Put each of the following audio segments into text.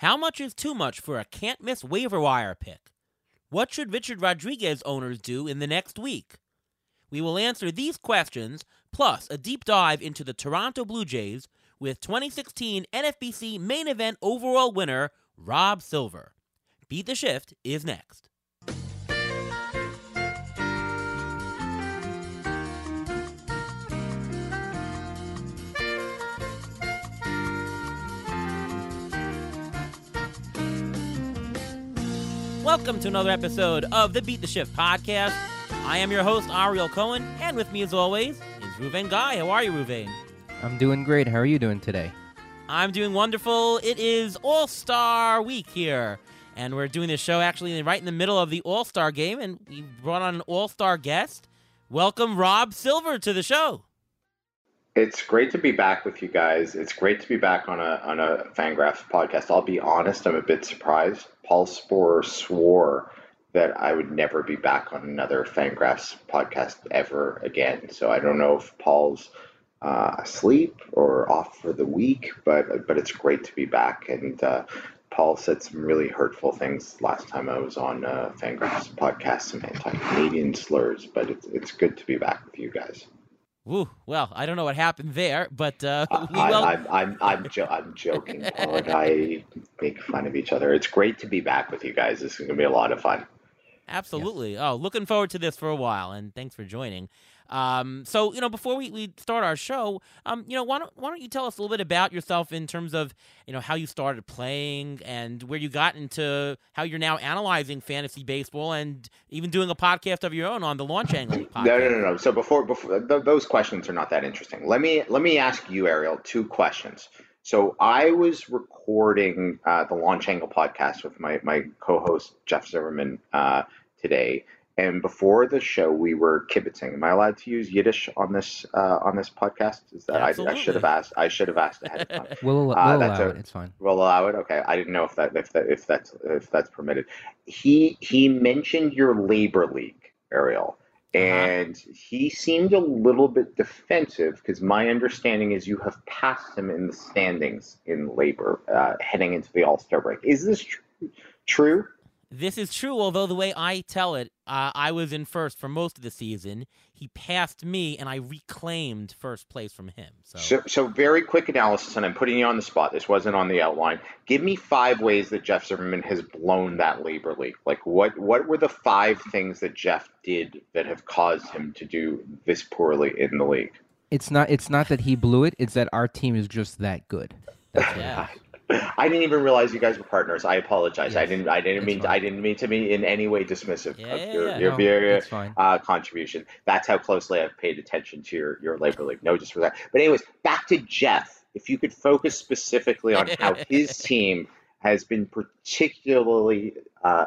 How much is too much for a can't-miss waiver wire pick? What should Richard Rodríguez owners do in the next week? We will answer these questions, plus a deep dive into the Toronto Blue Jays with 2016 NFBC main event overall winner, Rob Silver. Beat the Shift is next. Welcome to another episode of the Beat the Shift podcast. I am your host, Ariel Cohen, and with me as always is Ruven Guy. How are you, Ruven? I'm doing great. How are you doing today? I'm doing wonderful. It is All-Star Week here, and we're doing this show actually right in the middle of the All-Star game, and we brought on an All-Star guest. Welcome Rob Silver to the show. It's great to be back with you guys. It's great to be back on a Fangraphs podcast. I'll be honest, I'm a bit surprised. Paul Sporer swore that I would never be back on another Fangraphs podcast ever again. So I don't know if Paul's asleep or off for the week, but it's great to be back. And Paul said some really hurtful things last time I was on Fangraphs podcast, some anti-Canadian slurs, but it's good to be back with you guys. Ooh, well, I don't know what happened there, but I'm joking. Paul and I make fun of each other. It's great to be back with you guys. This is going to be a lot of fun. Absolutely. Yes. Oh, looking forward to this for a while, and thanks for joining. So, before we start our show, why don't you tell us a little bit about yourself in terms of, how you started playing and where you got into how you're now analyzing fantasy baseball and even doing a podcast of your own on the Launch Angle podcast. No. So before those questions are not that interesting. Let me ask you, Ariel, two questions. So I was recording the Launch Angle podcast with my co-host Jeff Zimmerman today. And before the show, we were kibitzing. Am I allowed to use Yiddish on this podcast? Is that I should have asked ahead of time. We'll allow it. It's fine. We'll allow it. Okay. I didn't know if that's permitted. He mentioned your labor league, Ariel, and he seemed a little bit defensive because my understanding is you have passed him in the standings in labor heading into the All-Star break. Is this true? This is true, although the way I tell it, I was in first for most of the season. He passed me, and I reclaimed first place from him. So very quick analysis, and I'm putting you on the spot. This wasn't on the outline. Give me 5 ways that Jeff Zimmerman has blown that labor league. Like, what were the 5 things that Jeff did that have caused him to do this poorly in the league? It's not that he blew it. It's that our team is just that good. Yeah. I didn't even realize you guys were partners. I apologize. Yes, I didn't mean to be in any way dismissive of your contribution. That's how closely I've paid attention to your labor league. No disrespect. But anyways, back to Jeff. If you could focus specifically on how his team has been particularly. Do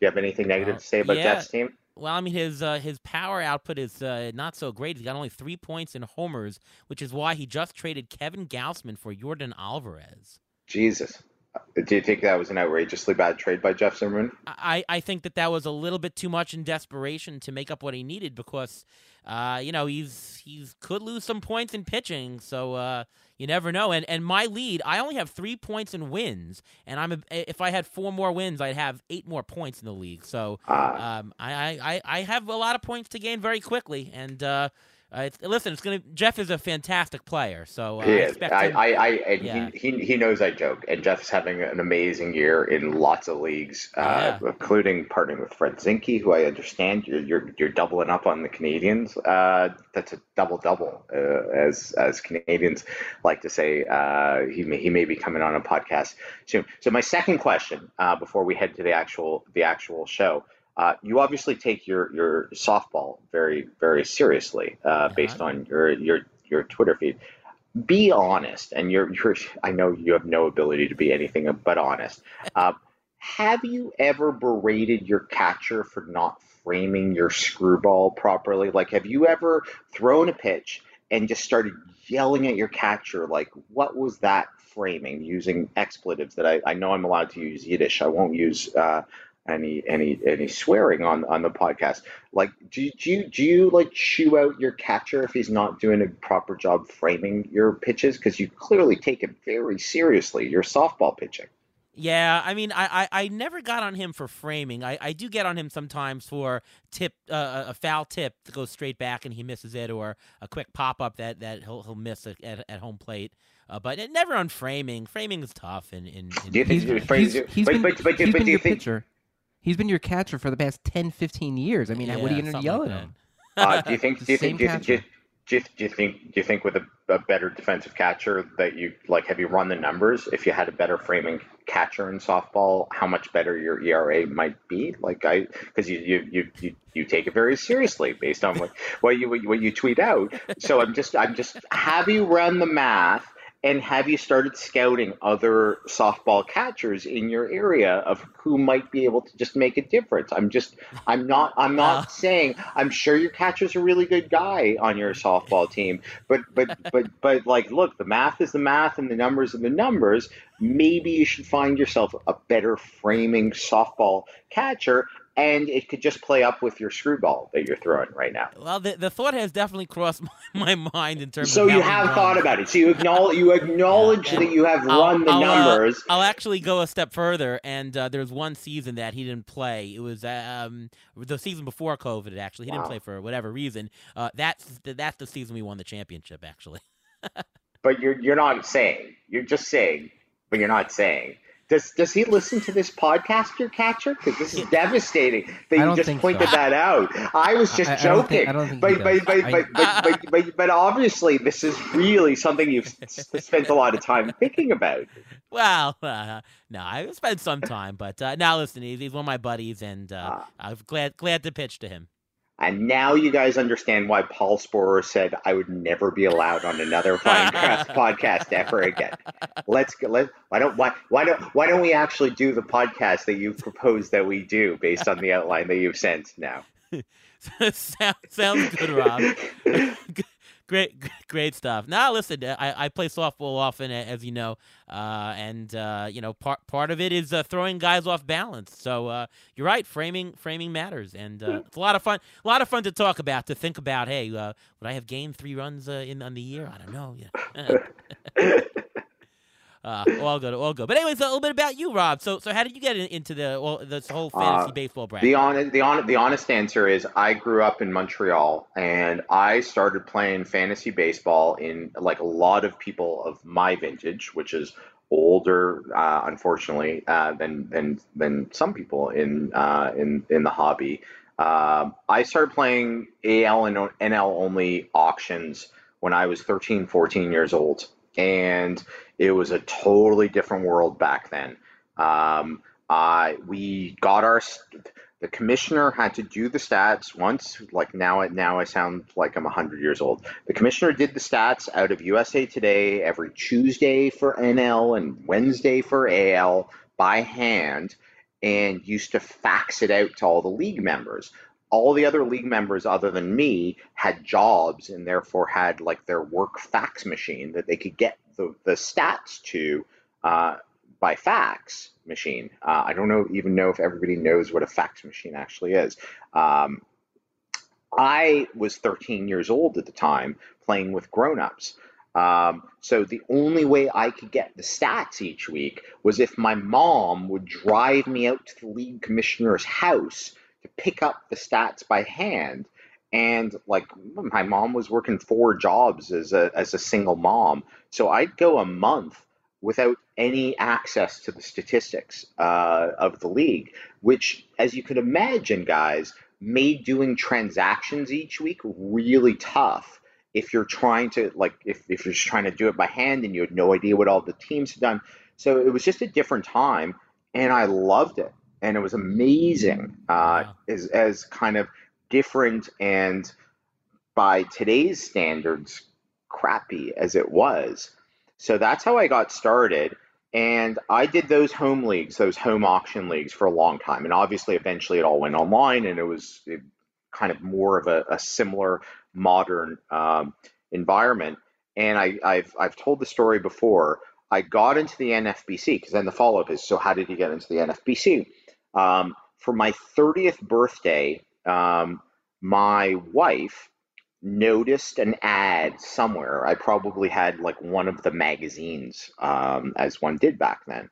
you have anything negative to say about Jeff's team? Well, his power output is not so great. He's got only 3 points in homers, which is why he just traded Kevin Gausman for Yordan Alvarez. Jesus. Do you think that was an outrageously bad trade by Jeff Zimmerman? I think that was a little bit too much in desperation to make up what he needed because, he's could lose some points in pitching. So you never know. And my lead, I only have 3 points in wins. And if I had 4 more wins, I'd have 8 more points in the league. So I have a lot of points to gain very quickly. And listen, Jeff is a fantastic player, so he knows I joke, and Jeff's having an amazing year in lots of leagues, including partnering with Fred Zinkie, who I understand you're doubling up on the Canadians. That's a double-double, as Canadians like to say. He may be coming on a podcast soon. So my second question, before we head to the actual show. You obviously take your softball very, very seriously based on your Twitter feed. Be honest, and I know you have no ability to be anything but honest. Have you ever berated your catcher for not framing your screwball properly? Like, have you ever thrown a pitch and just started yelling at your catcher, like, what was that framing, using expletives that I know I'm allowed to use Yiddish. I won't use any swearing on the podcast. Like, do you like chew out your catcher if he's not doing a proper job framing your pitches? Because you clearly take it very seriously, your softball pitching. Yeah, I mean, I never got on him for framing. I do get on him sometimes for tip a foul tip that goes straight back and he misses it, or a quick pop-up that he'll miss at home plate. But never on framing. Framing is tough. Do you think he's been your pitcher? He's been your catcher for the past 10, 15 years. I mean, yeah, what are you going to yell at him? Do you think with a better defensive catcher that you have you run the numbers? If you had a better framing catcher in softball, how much better your ERA might be? Because you take it very seriously based on what you tweet out. So I'm just have you run the math? And have you started scouting other softball catchers in your area of who might be able to just make a difference? I'm not saying I'm sure your catcher's a really good guy on your softball team, but look, the math is the math and the numbers are the numbers. Maybe you should find yourself a better framing softball catcher. And it could just play up with your screwball that you're throwing right now. Well, the thought has definitely crossed my mind in terms of. So you have thought about it. So you acknowledge that you have run the numbers. I'll actually go a step further. And there's one season that he didn't play. It was the season before COVID, actually. He didn't play for whatever reason. That's the season we won the championship, actually. But you're not saying. You're just saying, but you're not saying. Does he listen to this podcast, your catcher? Because this is devastating that you just pointed that out. I was just joking. But obviously this is really something you've spent a lot of time thinking about. Well, no, I spent some time, but now listen, he's one of my buddies, and I'm glad to pitch to him. And now you guys understand why Paul Sporer said I would never be allowed on another Fangraphs podcast ever again. Why don't we actually do the podcast that you've proposed that we do based on the outline that you've sent now? Sounds good, Rob. Great stuff. Now, listen, I play softball often, as you know, and part of it is throwing guys off balance. So you're right, framing matters, and it's a lot of fun to talk about, to think about. Hey, would I have gained 3 runs on the year? I don't know. Yeah. All good. But anyways, a little bit about you, Rob. So how did you get into this whole fantasy baseball brand? The honest answer is I grew up in Montreal, and I started playing fantasy baseball in a lot of people of my vintage, which is older, unfortunately, than some people in the hobby. I started playing AL and NL only auctions when I was 13, 14 years old. And it was a totally different world back then. The commissioner had to do the stats once. Now I sound like I'm 100 years old. The commissioner did the stats out of USA Today every Tuesday for NL and Wednesday for AL by hand, and used to fax it out to all the league members. All the other league members other than me had jobs and therefore had their work fax machine that they could get the stats to by fax machine. I don't even know if everybody knows what a fax machine actually is. I was 13 years old at the time playing with grown-ups. So the only way I could get the stats each week was if my mom would drive me out to the league commissioner's house to pick up the stats by hand. And my mom was working 4 jobs as a single mom. So I'd go a month without any access to the statistics of the league, which, as you could imagine, guys, made doing transactions each week really tough. If you're trying to if you're just trying to do it by hand and you had no idea what all the teams had done. So it was just a different time, and I loved it. And it was amazing, as kind of different and by today's standards, crappy as it was. So that's how I got started. And I did those home auction leagues for a long time. And obviously, eventually it all went online, and it was kind of more of a similar modern environment. And I've told the story before. I got into the NFBC, because then the follow-up is, so how did you get into the NFBC? For my 30th birthday, my wife noticed an ad somewhere. I probably had one of the magazines, as one did back then,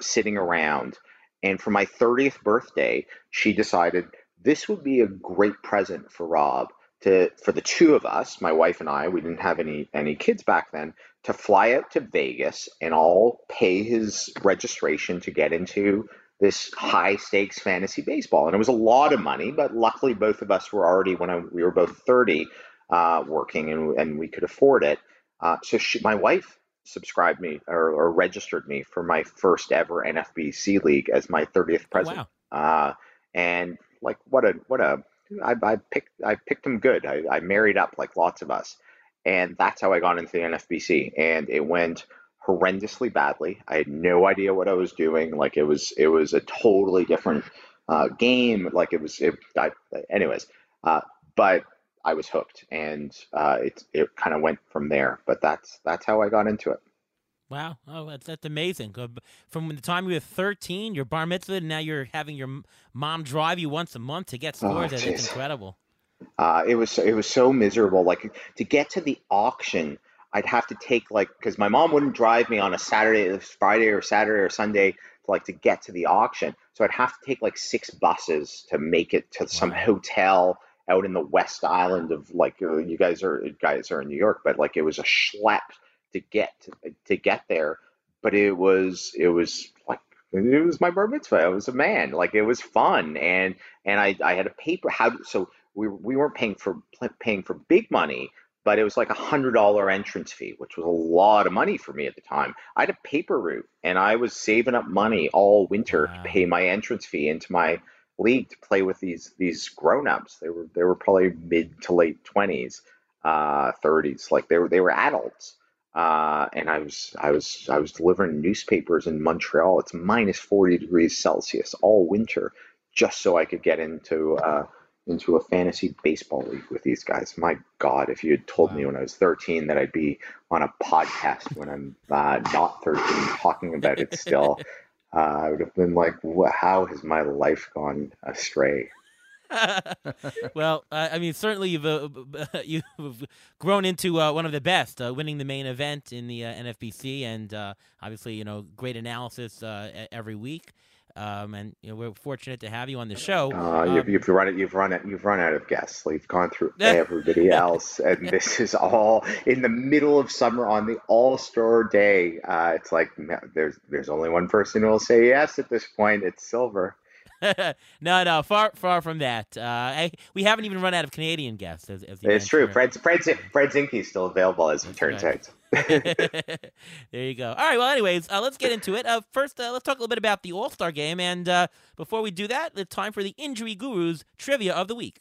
sitting around. And for my 30th birthday, she decided this would be a great present for Rob, for the two of us, my wife and I, we didn't have any kids back then, to fly out to Vegas and all pay his registration to get into this high stakes fantasy baseball. And it was a lot of money, but luckily both of us were already, we were both 30, working and we could afford it. So my wife subscribed me or registered me for my first ever NFBC league as my 30th present. Oh, wow. And like, what a, I picked him good. I married up like lots of us. And that's how I got into the NFBC, and it went horrendously badly. I had no idea what I was doing. Like it was a totally different game. Like but I was hooked, and it kind of went from there. But that's how I got into it. Wow. Oh, that's amazing. From the time you were 13, your bar mitzvah, and now you're having your mom drive you once a month to get scores. Oh, that's incredible. It was so miserable. Like to get to the auction, I'd have to take because my mom wouldn't drive me on a Friday or Saturday or Sunday to get to the auction. So I'd have to take 6 buses to make it to some hotel out in the West Island of you guys are in New York, but it was a schlep to get there. But it was my bar mitzvah. I was a man. It was fun, and I had a paper. We weren't paying for big money, but it was $100 entrance fee, which was a lot of money for me at the time. I had a paper route, and I was saving up money all winter to pay my entrance fee into my league to play with these grown-ups. They were probably mid to late 20s, 30s. They were adults, and I was delivering newspapers in Montreal. It's minus 40 degrees Celsius all winter, just so I could get into a fantasy baseball league with these guys. My God, if you had told me when I was 13 that I'd be on a podcast when I'm not 13 talking about it still, I would have been like, how has my life gone astray? Well, certainly you've grown into one of the best, winning the main event in the NFBC, and obviously, great analysis every week. And we're fortunate to have you on the show. You've run out of guests. We've gone through everybody else, and this is all in the middle of summer on the All-Star Day. It's there's only one person who will say yes at this point. It's Silver. No, far from that. We haven't even run out of Canadian guests. It's true. Fred Zinkie is still available, as it turns out. There you go. All right. Well, anyways, let's get into it. First, let's talk a little bit about the All-Star Game. And before we do that, it's time for the Injury Guru's Trivia of the Week.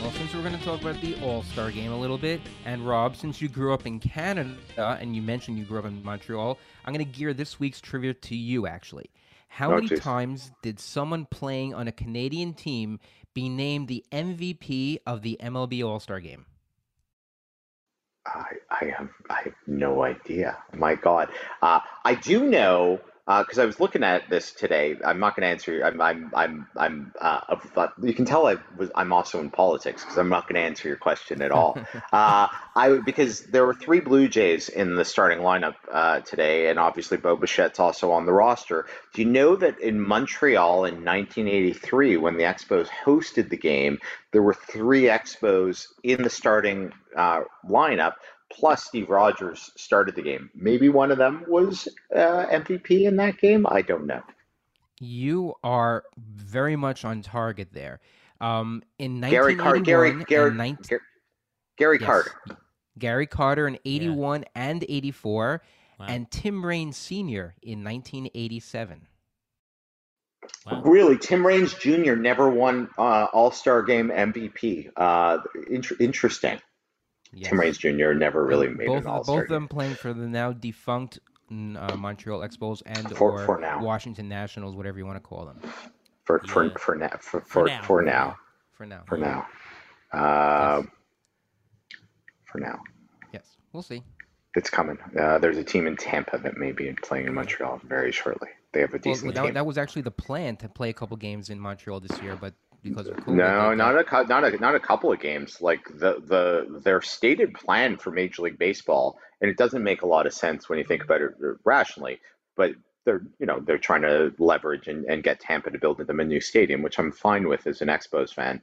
Well, since we're going to talk about the All-Star Game a little bit, and Rob, since you grew up in Canada and you mentioned you grew up in Montreal, I'm going to gear this week's trivia to you, actually. How many times did someone playing on a Canadian team be named the MVP of the MLB All-Star Game? I have no idea. My God. I do know, because I was looking at this today. I'm not going to answer you. You can tell I'm also in politics because I'm not going to answer your question at all. Because there were 3 Blue Jays in the starting lineup today, and obviously Bo Bichette's also on the roster. Do you know that in Montreal in 1983, when the Expos hosted the game, there were 3 Expos in the starting lineup? Plus, Steve Rogers started the game. Maybe one of them was MVP in that game. I don't know. You are very much on target there. In 1981, Gary Carter in 81 and 84, wow. And Tim Raines Sr. in 1987. Wow. Really, Tim Raines Jr. never won All-Star Game MVP. Interesting. Yes. Tim Raines Jr. never really made an All-Star. Both of them playing for the now defunct Montreal Expos and for now. Washington Nationals, whatever you want to call them. For now. Yes, we'll see. It's coming. There's a team in Tampa that may be playing in Montreal very shortly. They have a decent team. That was actually the plan to play a couple games in Montreal this year, but because of COVID? No, not a couple of games. Like their stated plan for Major League Baseball, and it doesn't make a lot of sense when you think about it rationally. But they're trying to leverage and get Tampa to build them a new stadium, which I'm fine with as an Expos fan.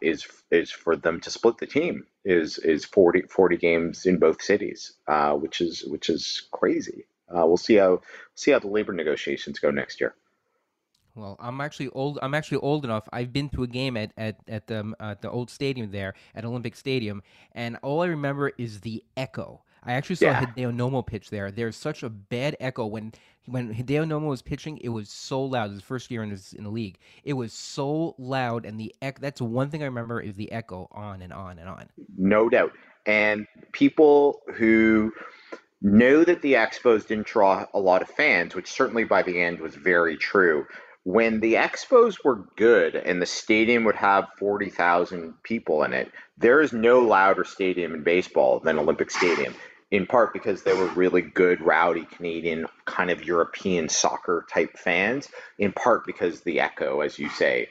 Is for them to split the team is 40 games in both cities, which is crazy. We'll see how the labor negotiations go next year. Well, I'm actually old enough. I've been to a game at the old stadium there at Olympic Stadium, and all I remember is the echo. I actually saw Hideo Nomo pitch there. There's such a bad echo when Hideo Nomo was pitching. It was so loud. His first year in the league, it was so loud, and the echo. That's one thing I remember is the echo on and on and on. No doubt. And people who know that the Expos didn't draw a lot of fans, which certainly by the end was very true. When the Expos were good and the stadium would have 40,000 people in it, there is no louder stadium in baseball than Olympic Stadium, in part because they were really good, rowdy Canadian, kind of European soccer-type fans, in part because the echo, as you say,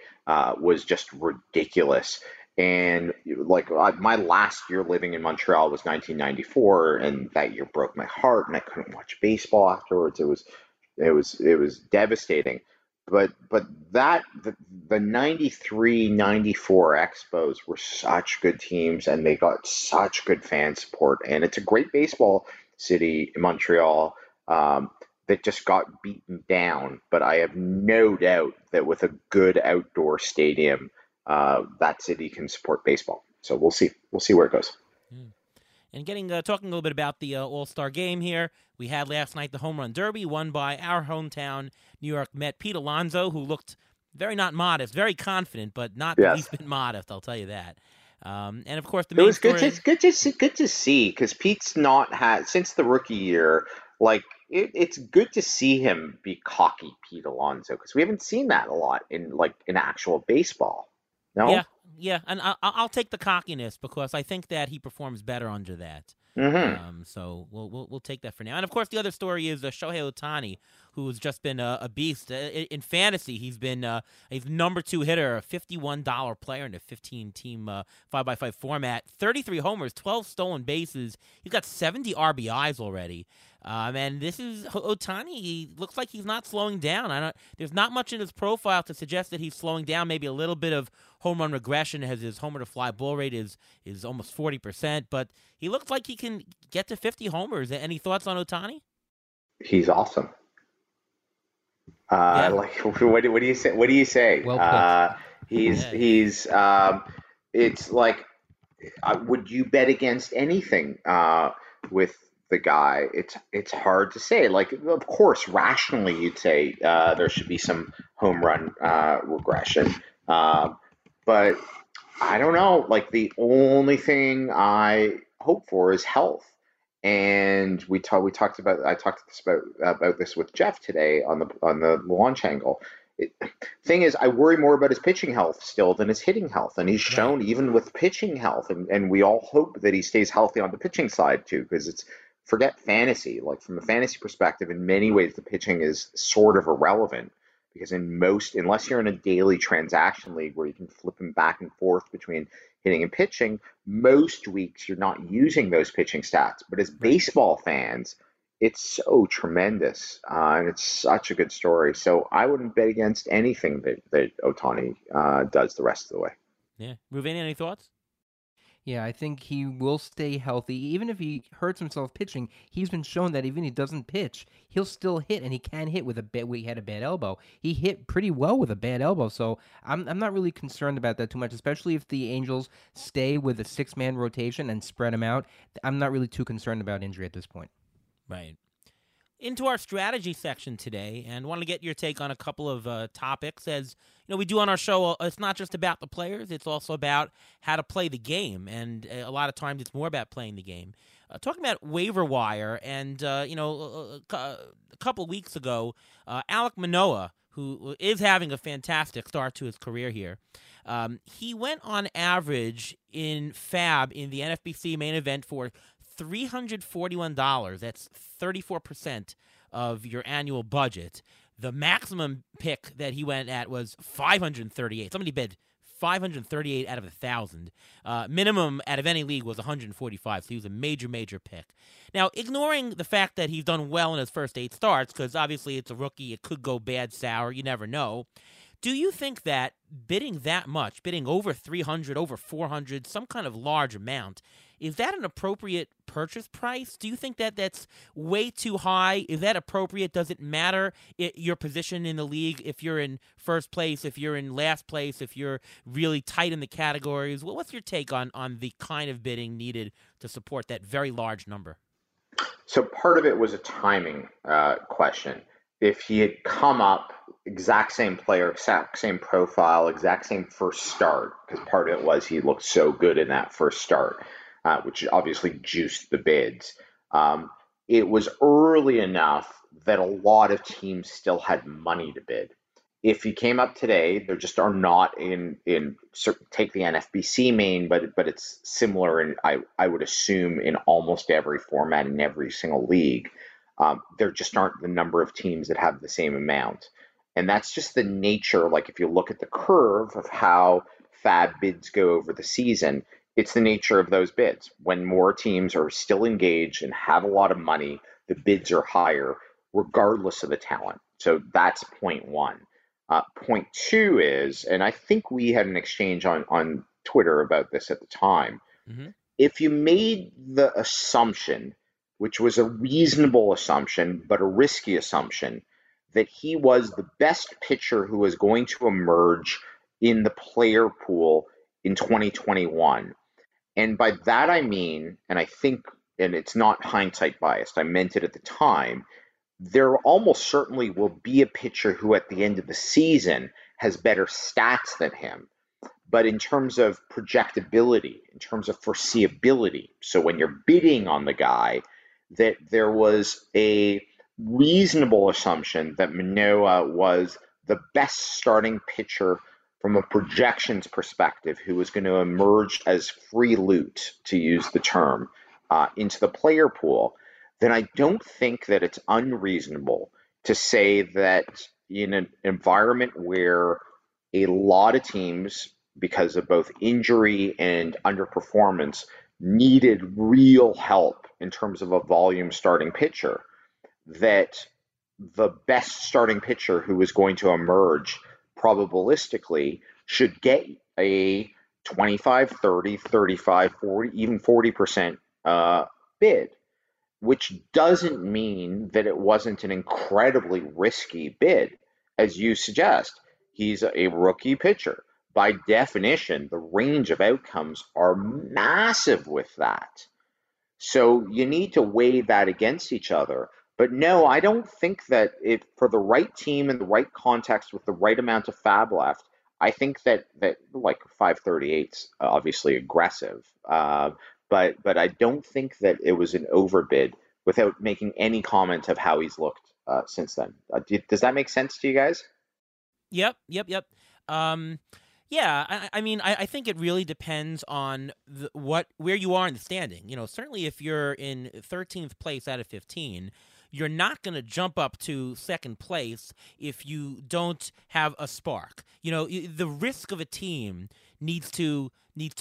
was just ridiculous. And like my last year living in Montreal was 1994, and that year broke my heart, and I couldn't watch baseball afterwards. It was devastating. But that the 93-94 Expos were such good teams, and they got such good fan support. And it's a great baseball city, Montreal, that just got beaten down. But I have no doubt that with a good outdoor stadium, that city can support baseball. So we'll see. We'll see where it goes. And talking a little bit about the All-Star Game here, we had last night the Home Run Derby won by our hometown New York Met Pete Alonso, who looked very not modest, very confident, but not the least bit modest. I'll tell you that. And of course, it was good to see, because Pete's not had since the rookie year. Like it's good to see him be cocky, Pete Alonso, because we haven't seen that a lot in actual baseball. No? Yeah, and I'll take the cockiness because I think that he performs better under that. Mm-hmm. So we'll take that for now. And, of course, the other story is Shohei Ohtani, who's just been a beast. In fantasy, he's been a number two hitter, a $51 player in a 15-team 5x5 format, 33 homers, 12 stolen bases. He's got 70 RBIs already. And this is Ohtani. He looks like he's not slowing down. There's not much in his profile to suggest that he's slowing down. Maybe a little bit of home run regression as his homer to fly ball rate is almost 40%. But he looks like he can get to 50 homers. Any thoughts on Ohtani? He's awesome. What do you say? What do you say? Well put. It's like, would you bet against anything with the guy? It's hard to say. Like, of course, rationally, you'd say there should be some home run regression, but I don't know. Like, the only thing I hope for is health. And I talked about this with Jeff today on the Launch Angle. Thing is, I worry more about his pitching health still than his hitting health, and he's shown even with pitching health, and we all hope that he stays healthy on the pitching side too, because forget fantasy. Like, from a fantasy perspective, in many ways, the pitching is sort of irrelevant, because unless you're in a daily transaction league where you can flip him back and forth between hitting and pitching, most weeks you're not using those pitching stats. But as baseball fans, it's so tremendous, and it's such a good story. So I wouldn't bet against anything that Ohtani does the rest of the way. Yeah. Ruven, any thoughts? Yeah, I think he will stay healthy. Even if he hurts himself pitching, he's been shown that even if he doesn't pitch, he'll still hit, and he can hit with he had a bad elbow. He hit pretty well with a bad elbow, so I'm not really concerned about that too much, especially if the Angels stay with a six-man rotation and spread him out. I'm not really too concerned about injury at this point. Right. Into our strategy section today, and want to get your take on a couple of topics. As you know, we do on our show, it's not just about the players, it's also about how to play the game, and a lot of times it's more about playing the game. Talking about waiver wire, and a couple weeks ago, Alek Manoah, who is having a fantastic start to his career here, he went on average in FAB in the NFBC main event for $341, that's 34% of your annual budget. The maximum pick that he went at was $538. Somebody bid 538 out of 1,000. Minimum out of any league was 145, so he was a major, major pick. Now, ignoring the fact that he's done well in his first 8 starts, because obviously it's a rookie, it could go bad, sour, you never know. Do you think that bidding that much, bidding over 300, over 400, some kind of large amount, is that an appropriate purchase price? Do you think that that's way too high? Is that appropriate? Does it matter your position in the league, if you're in first place, if you're in last place, if you're really tight in the categories? What's your take on the kind of bidding needed to support that very large number? So part of it was a timing question. If he had come up, exact same player, exact same profile, exact same first start, because part of it was he looked so good in that first start, which obviously juiced the bids. It was early enough that a lot of teams still had money to bid. If he came up today, there just are not in take the NFBC main, but it's similar, and I would assume in almost every format in every single league, there just aren't the number of teams that have the same amount. And that's just the nature, like if you look at the curve of how fab bids go over the season, it's the nature of those bids. When more teams are still engaged and have a lot of money, the bids are higher, regardless of the talent. So that's point one. Point two is, and I think we had an exchange on Twitter about this at the time, mm-hmm. If you made the assumption, which was a reasonable assumption, but a risky assumption, that he was the best pitcher who was going to emerge in the player pool in 2021. And by that I mean, and I think, and it's not hindsight biased, I meant it at the time, there almost certainly will be a pitcher who at the end of the season has better stats than him. But in terms of projectability, in terms of foreseeability, so when you're bidding on the guy, that there was a reasonable assumption that Manoah was the best starting pitcher from a projections perspective who was going to emerge as free loot, to use the term, into the player pool, then I don't think that it's unreasonable to say that in an environment where a lot of teams, because of both injury and underperformance, needed real help in terms of a volume starting pitcher, that the best starting pitcher who is going to emerge probabilistically should get a 25, 30, 35, 40, even 40% bid, which doesn't mean that it wasn't an incredibly risky bid. As you suggest, he's a rookie pitcher. By definition, the range of outcomes are massive with that. So you need to weigh that against each other. But no, I don't think that if for the right team in the right context with the right amount of fab left, I think that like 538's obviously aggressive, but I don't think that it was an overbid without making any comment of how he's looked since then. Does that make sense to you guys? Yep. Yeah, I mean, I think it really depends on where you are in the standing. You know, certainly if you're in 13th place out of 15. You're not going to jump up to second place if you don't have a spark. You know, the risk of a team needs to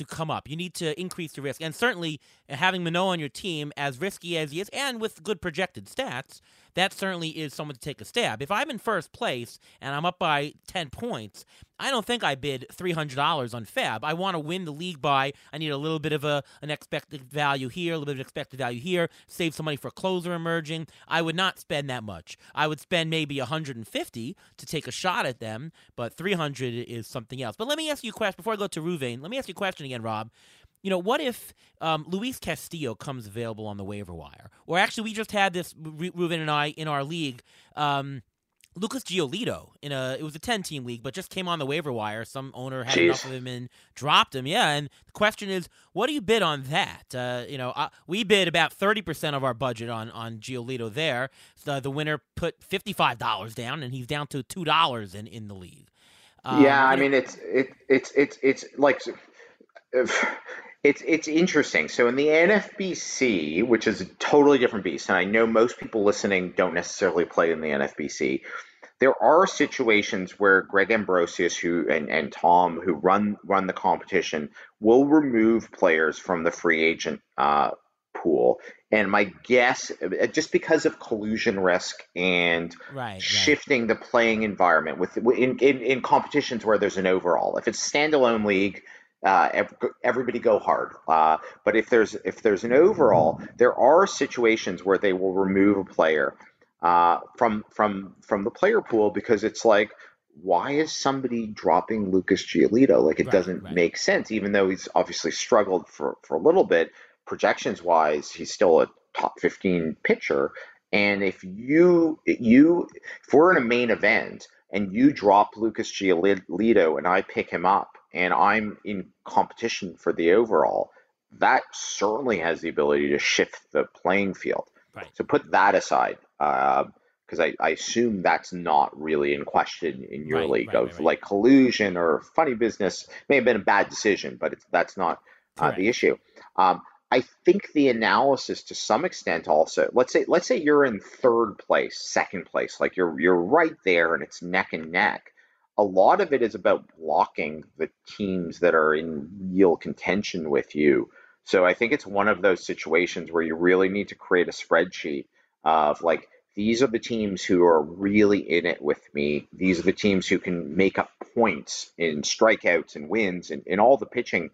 come up. You need to increase the risk. And certainly having Manoah on your team, as risky as he is, and with good projected stats, that certainly is someone to take a stab. If I'm in first place and I'm up by 10 points, I don't think I bid $300 on fab. I want to win the league I need a little bit of an expected value here, a little bit of expected value here, save some money for a closer emerging. I would not spend that much. I would spend maybe $150 to take a shot at them, but $300 is something else. But let me ask you a question before I go to Ruven. Let me ask you a question again, Rob. You know, what if Luis Castillo comes available on the waiver wire? Or actually, we just had this, Ruven and I, in our league, Lucas Giolito, it was a 10-team league, but just came on the waiver wire. Some owner had enough of him and dropped him. Yeah, and the question is, what do you bid on that? We bid about 30% of our budget on Giolito there. So the winner put $55 down, and he's down to $2 in the league. It's interesting. So in the NFBC, which is a totally different beast, and I know most people listening don't necessarily play in the NFBC, there are situations where Greg Ambrosius and Tom, who run the competition, will remove players from the free agent pool. And my guess, just because of collusion risk and shifting the playing environment with in competitions where there's an overall. If it's a standalone league, everybody go hard. But if there's an overall, there are situations where they will remove a player from the player pool, because it's like, why is somebody dropping Lucas Giolito? Like, it doesn't make sense, even though he's obviously struggled for a little bit. Projections wise, he's still a top 15 pitcher. And if we're in a main event and you drop Lucas Giolito and I pick him up and I'm in competition for the overall, that certainly has the ability to shift the playing field. Right. So put that aside, because I assume that's not really in question in your league. Like collusion or funny business may have been a bad decision, but that's not the issue. I think the analysis, to some extent, also, let's say you're in third place, second place, like you're right there and it's neck and neck. A lot of it is about blocking the teams that are in real contention with you. So I think it's one of those situations where you really need to create a spreadsheet of, like, these are the teams who are really in it with me. These are the teams who can make up points in strikeouts and wins and in all the pitching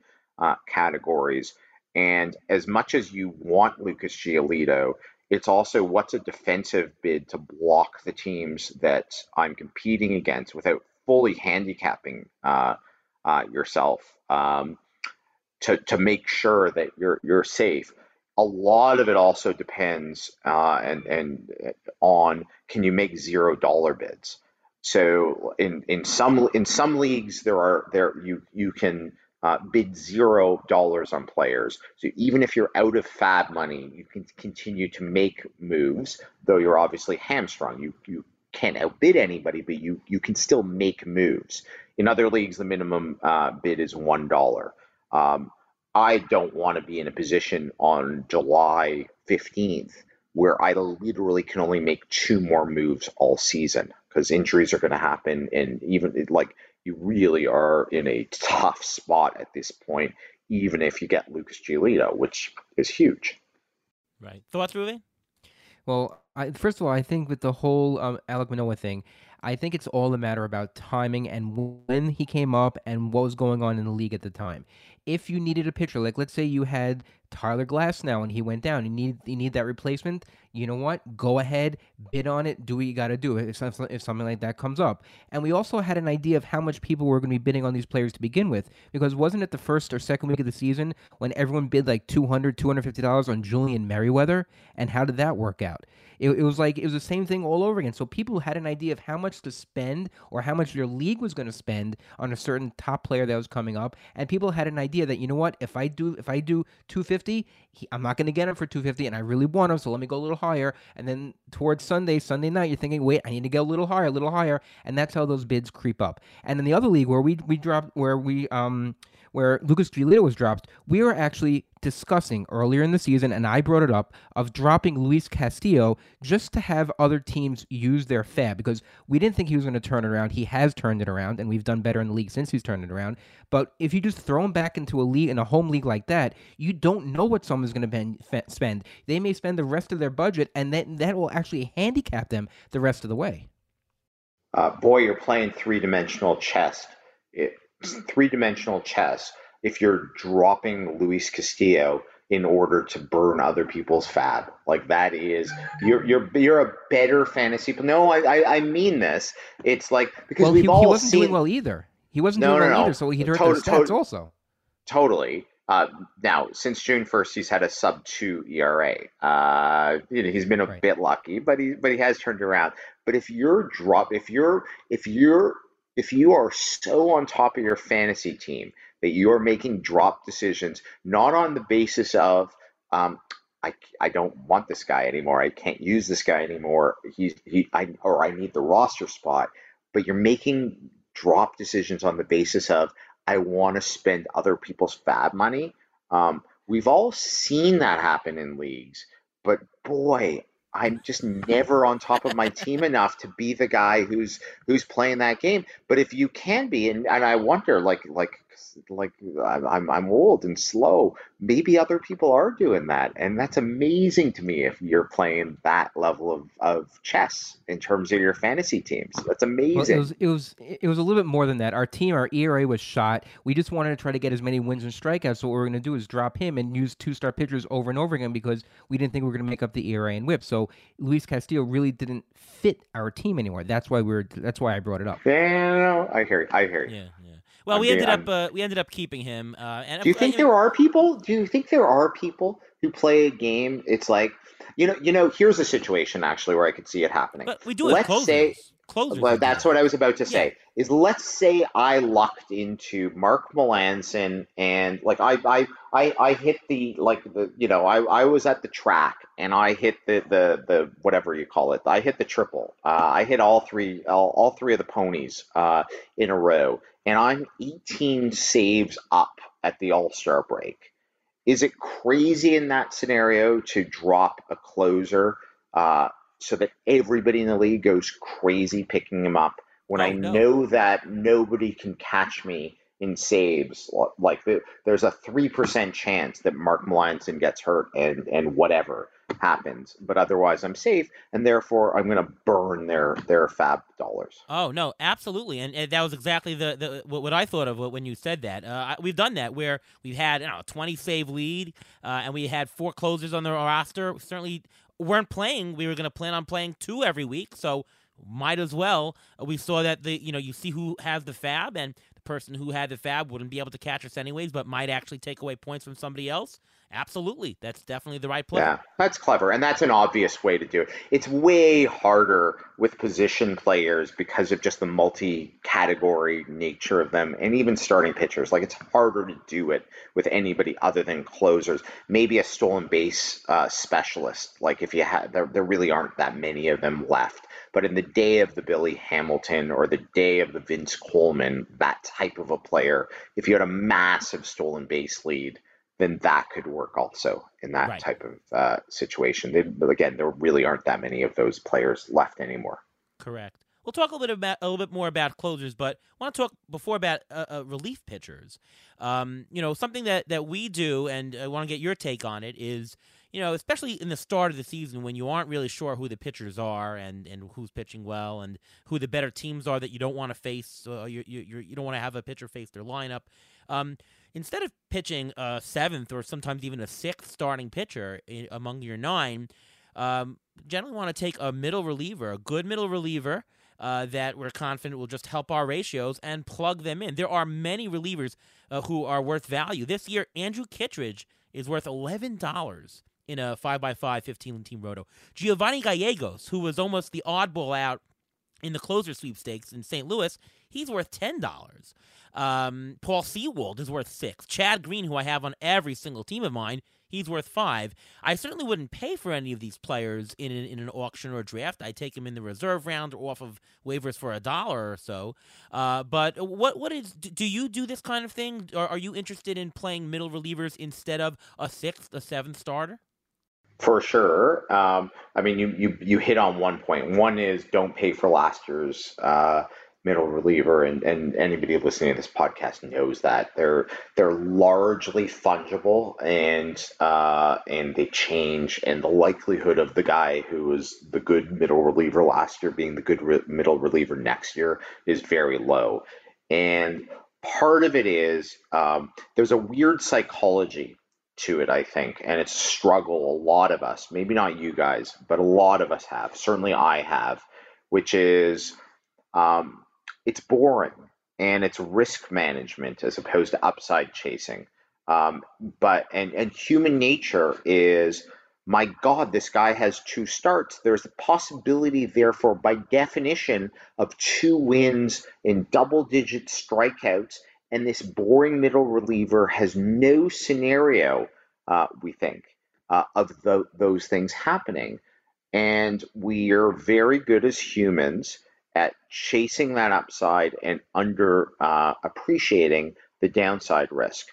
categories. And as much as you want Lucas Giolito, it's also what's a defensive bid to block the teams that I'm competing against without fully handicapping yourself to make sure that you're safe. A lot of it also depends on, can you make $0 bids? So in some leagues you can bid $0 on players. So even if you're out of fab money, you can continue to make moves, though you're obviously hamstrung. You can't outbid anybody, but you can still make moves. In other leagues, the minimum bid is $1. I don't want to be in a position on July 15th where I literally can only make 2 more moves all season, because injuries are going to happen. And even like, you really are in a tough spot at this point, even if you get Lucas Giolito, which is huge. Right. Thoughts, Ruven? Well, first of all, I think with the whole Alek Manoah thing, I think it's all a matter about timing and when he came up and what was going on in the league at the time. If you needed a pitcher, like let's say you had Tyler Glasnow and he went down, you need that replacement, you know what? Go ahead, bid on it, do what you got to do if something like that comes up. And we also had an idea of how much people were going to be bidding on these players to begin with, because wasn't it the first or second week of the season when everyone bid like $200, $250 on Julian Merriweather? And how did that work out? It was like, it was the same thing all over again. So people had an idea of how much to spend or how much your league was going to spend on a certain top player that was coming up. And people had an idea that, you know what, if I do $250, I'm not going to get him for $250 and I really want him. So let me go a little higher. And then towards Sunday night, you're thinking, wait, I need to go a little higher. And that's how those bids creep up. And in the other league where Lucas Giolito was dropped, we were actually discussing earlier in the season, and I brought it up, of dropping Luis Castillo just to have other teams use their fab, because we didn't think he was going to turn it around. He has turned it around, and we've done better in the league since he's turned it around. But if you just throw him back into a league, in a home league like that, you don't know what someone's going to spend. They may spend the rest of their budget, and that will actually handicap them the rest of the way. Boy, you're playing three-dimensional chess. If you're dropping Luis Castillo in order to burn other people's fab, like that is, you're a better fantasy. No, I mean this. It's like, because well, he wasn't doing well either. He wasn't doing well either. So he hurt the stats also. Totally. Now, since June 1st, he's had a sub-2 ERA. He's been a bit lucky, but he has turned around. But if you are so on top of your fantasy team that you are making drop decisions, not on the basis of I don't want this guy anymore, I can't use this guy anymore, I need the roster spot, but you're making drop decisions on the basis of I want to spend other people's fab money. We've all seen that happen in leagues, but boy, I'm just never on top of my team enough to be the guy who's playing that game. But if you can be, and I wonder, like I'm old and slow, maybe other people are doing that. And that's amazing to me if you're playing that level of chess in terms of your fantasy teams. That's amazing. Well, it was a little bit more than that. Our team, our ERA was shot. We just wanted to try to get as many wins and strikeouts. So what we're going to do is drop him and use two-star pitchers over and over again because we didn't think we were going to make up the ERA and whip. So Luis Castillo really didn't fit our team anymore. That's why I brought it up. Yeah, I hear you. Yeah. Well, we ended up keeping him. And do you think there are people? Do you think there are people who play a game? It's like, you know. Here's a situation actually where I could see it happening. But we do have closers. Well, that's what I was about to say. Yeah. Is let's say I lucked into Mark Melancon and like I hit the I was at the track and I hit the whatever you call it. I hit the triple. I hit all three of the ponies in a row. And I'm 18 saves up at the All-Star break. Is it crazy in that scenario to drop a closer so that everybody in the league goes crazy picking him up when I know that nobody can catch me in saves? Like there's a 3% chance that Mark Melancon gets hurt and whatever happens, but otherwise I'm safe, and therefore I'm going to burn their fab dollars. Oh no, absolutely, and that was exactly the what I thought of when you said that. We've done that where we've had a 20 save lead, and we had 4 closers on the roster. We certainly weren't playing. We were going to plan on playing 2 every week, so might as well. We saw that you see who has the fab, and the person who had the fab wouldn't be able to catch us anyways, but might actually take away points from somebody else. Absolutely. That's definitely the right play. Yeah, that's clever. And that's an obvious way to do it. It's way harder with position players because of just the multi-category nature of them and even starting pitchers. Like, it's harder to do it with anybody other than closers. Maybe a stolen base specialist. Like, if you had, there really aren't that many of them left. But in the day of the Billy Hamilton or the day of the Vince Coleman, that type of a player, if you had a massive stolen base lead, then that could work also in that type of situation. There really aren't that many of those players left anymore. Correct. We'll talk a little bit more about closers, but I want to talk before about relief pitchers. Something that we do, and I want to get your take on it, is especially in the start of the season when you aren't really sure who the pitchers are and who's pitching well and who the better teams are that you don't want to face. You don't want to have a pitcher face their lineup. Instead of pitching a 7th or sometimes even a 6th starting pitcher among your 9, generally want to take a good middle reliever that we're confident will just help our ratios and plug them in. There are many relievers who are worth value. This year, Andrew Kittredge is worth $11 in a 5x5 15-team roto. Giovanni Gallegos, who was almost the oddball out in the closer sweepstakes in St. Louis, he's worth $10. Paul Seawald is worth $6. Chad Green, who I have on every single team of mine, he's worth $5. I certainly wouldn't pay for any of these players in an auction or draft. I take them in the reserve round or off of waivers for $1 or so. But do you do this kind of thing? Or are you interested in playing middle relievers instead of a 6th, a 7th starter? For sure. You hit on one point. One is don't pay for last year's middle reliever, and anybody listening to this podcast knows that they're largely fungible and they change, and the likelihood of the guy who was the good middle reliever last year being the good middle reliever next year is very low. And part of it is there's a weird psychology to it, I think, and it's a struggle a lot of us, maybe not you guys, but a lot of us have, certainly I have, which is it's boring and it's risk management as opposed to upside chasing. But human nature is, my God, this guy has 2 starts. There's a possibility, therefore, by definition, of 2 wins in double-digit strikeouts, and this boring middle reliever has no scenario, we think, of those things happening. And we are very good as humans at chasing that upside and under appreciating the downside risk.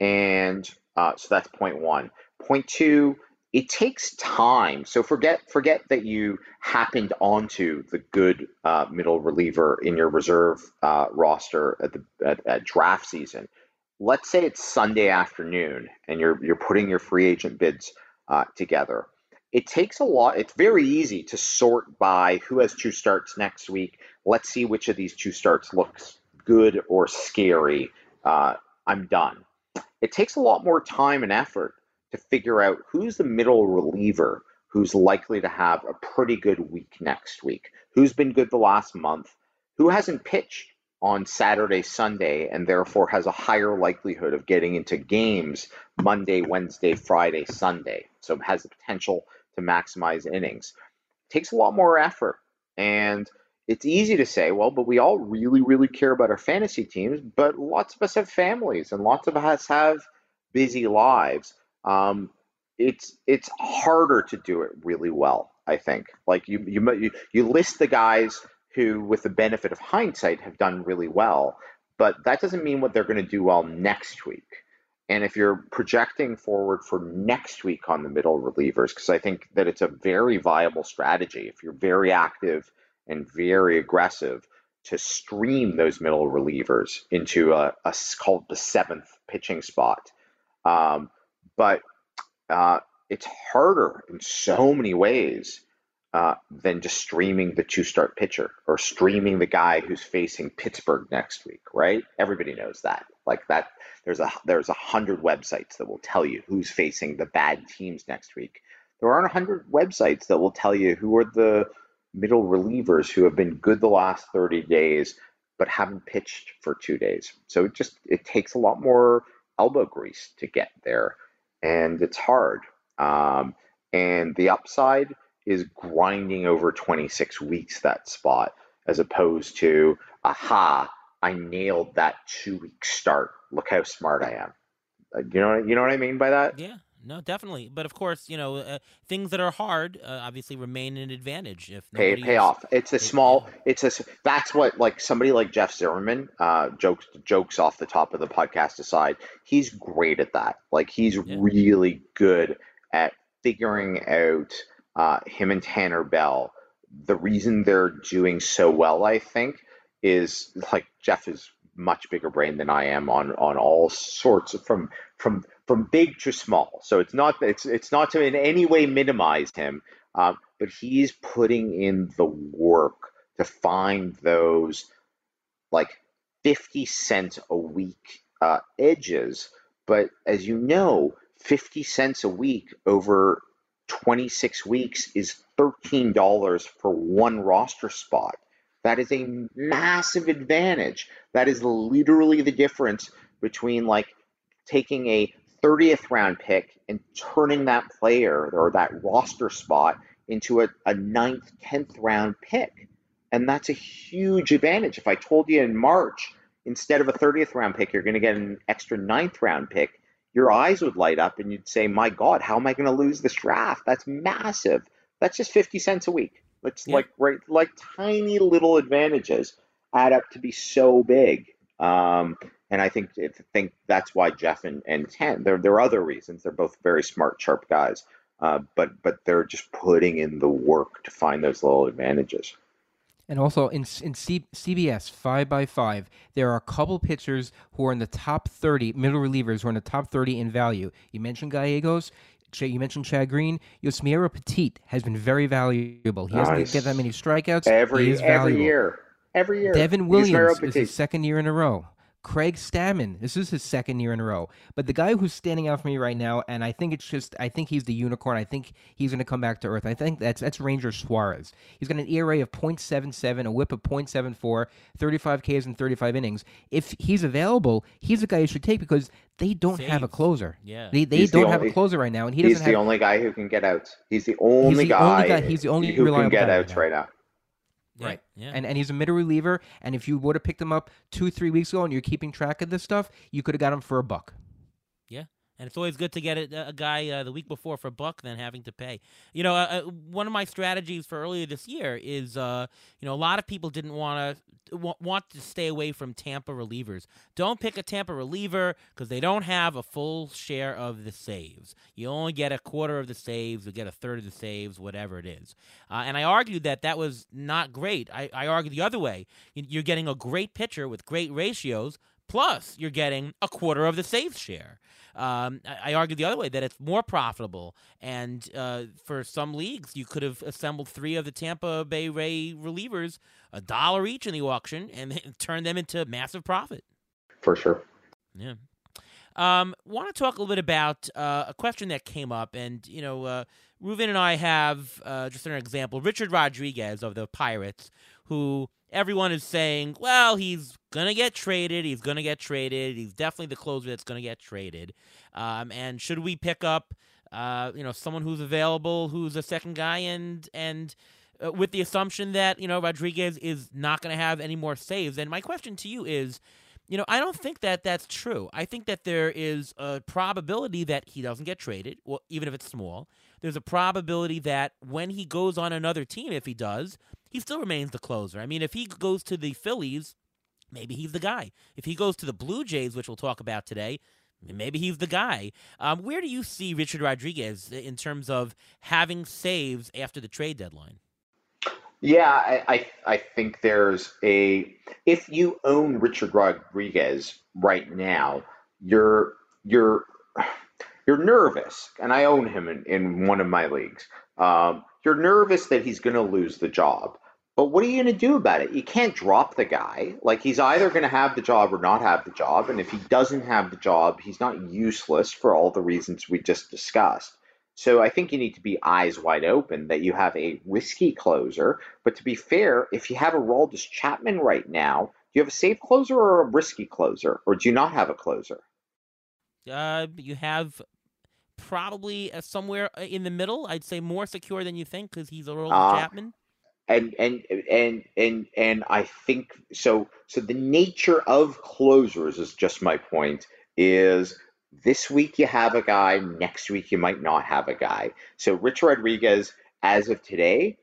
And so that's point 1. Point 2 it takes time. So forget that you happened onto the good middle reliever in your reserve roster at draft season. Let's say it's Sunday afternoon and you're putting your free agent bids together. It takes a lot. It's very easy to sort by who has two starts next week. Let's see which of these two starts looks good or scary. I'm done. It takes a lot more time and effort to figure out who's the middle reliever who's likely to have a pretty good week next week, who's been good the last month, who hasn't pitched on Saturday, Sunday, and therefore has a higher likelihood of getting into games Monday, Wednesday, Friday, Sunday. So has the potential to maximize innings. It takes a lot more effort. And it's easy to say, well, but we all really, really care about our fantasy teams, but lots of us have families and lots of us have busy lives. It's harder to do it really well, I think. Like you list the guys who, with the benefit of hindsight, have done really well, but that doesn't mean what they're going to do well next week. And if you're projecting forward for next week on the middle relievers, because I think that it's a very viable strategy, if you're very active and very aggressive, to stream those middle relievers into a called the seventh pitching spot. But it's harder in so many ways than just streaming the two-start pitcher or streaming the guy who's facing Pittsburgh next week, right? Everybody knows that. Like that, there's 100 websites that will tell you who's facing the bad teams next week. There aren't 100 websites that will tell you who are the middle relievers who have been good the last 30 days but haven't pitched for 2 days. So it takes a lot more elbow grease to get there, and it's hard. And the upside is grinding over 26 weeks that spot, as opposed to, aha, I nailed that 2 week start. Look how smart I am. You know what I mean by that? Yeah. No, definitely. But of course, things that are hard obviously remain an advantage. If pay off. That's what, like, somebody like Jeff Zimmerman, jokes off the top of the podcast aside, he's great at that. Like, he's really good at figuring out him and Tanner Bell. The reason they're doing so well, I think, is like Jeff is much bigger brain than I am on all sorts of from big to small. So it's not to in any way minimize him, but he's putting in the work to find those like 50 cents a week edges. But as you know, 50 cents a week over 26 weeks is $13 for one roster spot. That is a massive advantage. That is literally the difference between like taking a 30th round pick and turning that player or that roster spot into a 9th, 10th round pick. And that's a huge advantage. If I told you in March, instead of a 30th round pick, you're going to get an extra 9th round pick, your eyes would light up and you'd say, my God, how am I going to lose this draft? That's massive. That's just 50 cents a week. It's tiny little advantages add up to be so big. And I think that's why Jeff and Tan, there are other reasons. They're both very smart, sharp guys, but they're just putting in the work to find those little advantages. And also in CBS 5x5, there are a couple pitchers who are in the top 30, middle relievers who are in the top 30 in value. You mentioned Gallegos. You mentioned Chad Green. Yosmiero Petit has been very valuable. He doesn't get that many strikeouts. Every year. Devin Williams is his second year in a row. Craig Stammen, this is his second year in a row. But the guy who's standing out for me right now, and I think he's the unicorn. I think he's going to come back to earth. I think that's Ranger Suarez. He's got an ERA of .77, a whip of .74, 35 Ks in 35 innings. If he's available, he's a guy you should take because they don't have a closer. Yeah, they don't have a closer right now, and he's the only guy who can get outs. He's the only reliable guy who can get outs right now. Right. Yeah. And he's a middle reliever. And if you would have picked him up 2-3 weeks ago and you're keeping track of this stuff, you could have got him for $1. Yeah. And it's always good to get a guy the week before for buck than having to pay. You know, one of my strategies for earlier this year is, you know, a lot of people didn't want to stay away from Tampa relievers. Don't pick a Tampa reliever because they don't have a full share of the saves. You only get a quarter of the saves, you get a third of the saves, whatever it is. And I argued that was not great. I argued the other way. You're getting a great pitcher with great ratios, plus, you're getting a quarter of the save share. I argue the other way, that it's more profitable. And for some leagues, you could have assembled three of the Tampa Bay Ray relievers, $1 each in the auction, and turned them into massive profit. For sure. Yeah. Want to talk a little bit about a question that came up. And, you know, Ruven and I have, just an example, Richard Rodríguez of the Pirates, who everyone is saying, well, he's going to get traded. He's going to get traded. He's definitely the closer that's going to get traded. And should we pick up, you know, someone who's available, who's a second guy, and with the assumption that, you know, Rodríguez is not going to have any more saves? And my question to you is, you know, I don't think that that's true. I think that there is a probability that he doesn't get traded, well, even if it's small. There's a probability that when he goes on another team, if he does, he still remains the closer. I mean, if he goes to the Phillies, maybe he's the guy. If he goes to the Blue Jays, which we'll talk about today, maybe he's the guy. Where do you see Richard Rodríguez in terms of having saves after the trade deadline? Yeah, I think there's if you own Richard Rodríguez right now, you're nervous, and I own him in one of my leagues. You're nervous that he's going to lose the job. But what are you going to do about it? You can't drop the guy. Like, he's either going to have the job or not have the job. And if he doesn't have the job, he's not useless for all the reasons we just discussed. So I think you need to be eyes wide open that you have a risky closer. But to be fair, if you have a Aroldis Chapman right now, do you have a safe closer or a risky closer? Or do you not have a closer? You have probably somewhere in the middle. I'd say more secure than you think because he's Aroldis Chapman. And I think so the nature of closers is just my point is this week you have a guy, next week you might not have a guy. So Richard Rodríguez, as of today,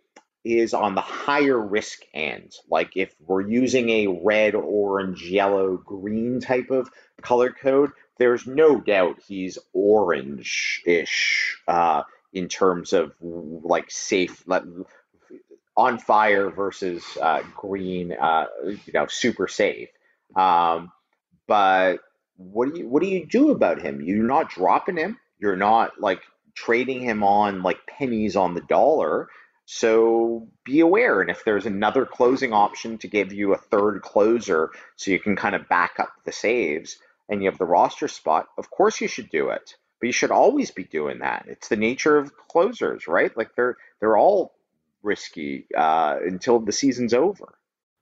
is on the higher risk end. Like if we're using a red, orange, yellow, green type of color code, there's no doubt he's orange-ish in terms of like safe, like, on fire versus green, you know, super safe. But what do you do about him? You're not dropping him. You're not like trading him on like pennies on the dollar. So be aware. And if there's another closing option to give you a third closer so you can kind of back up the saves and you have the roster spot, of course you should do it. But you should always be doing that. It's the nature of closers, right? Like they're all risky until the season's over.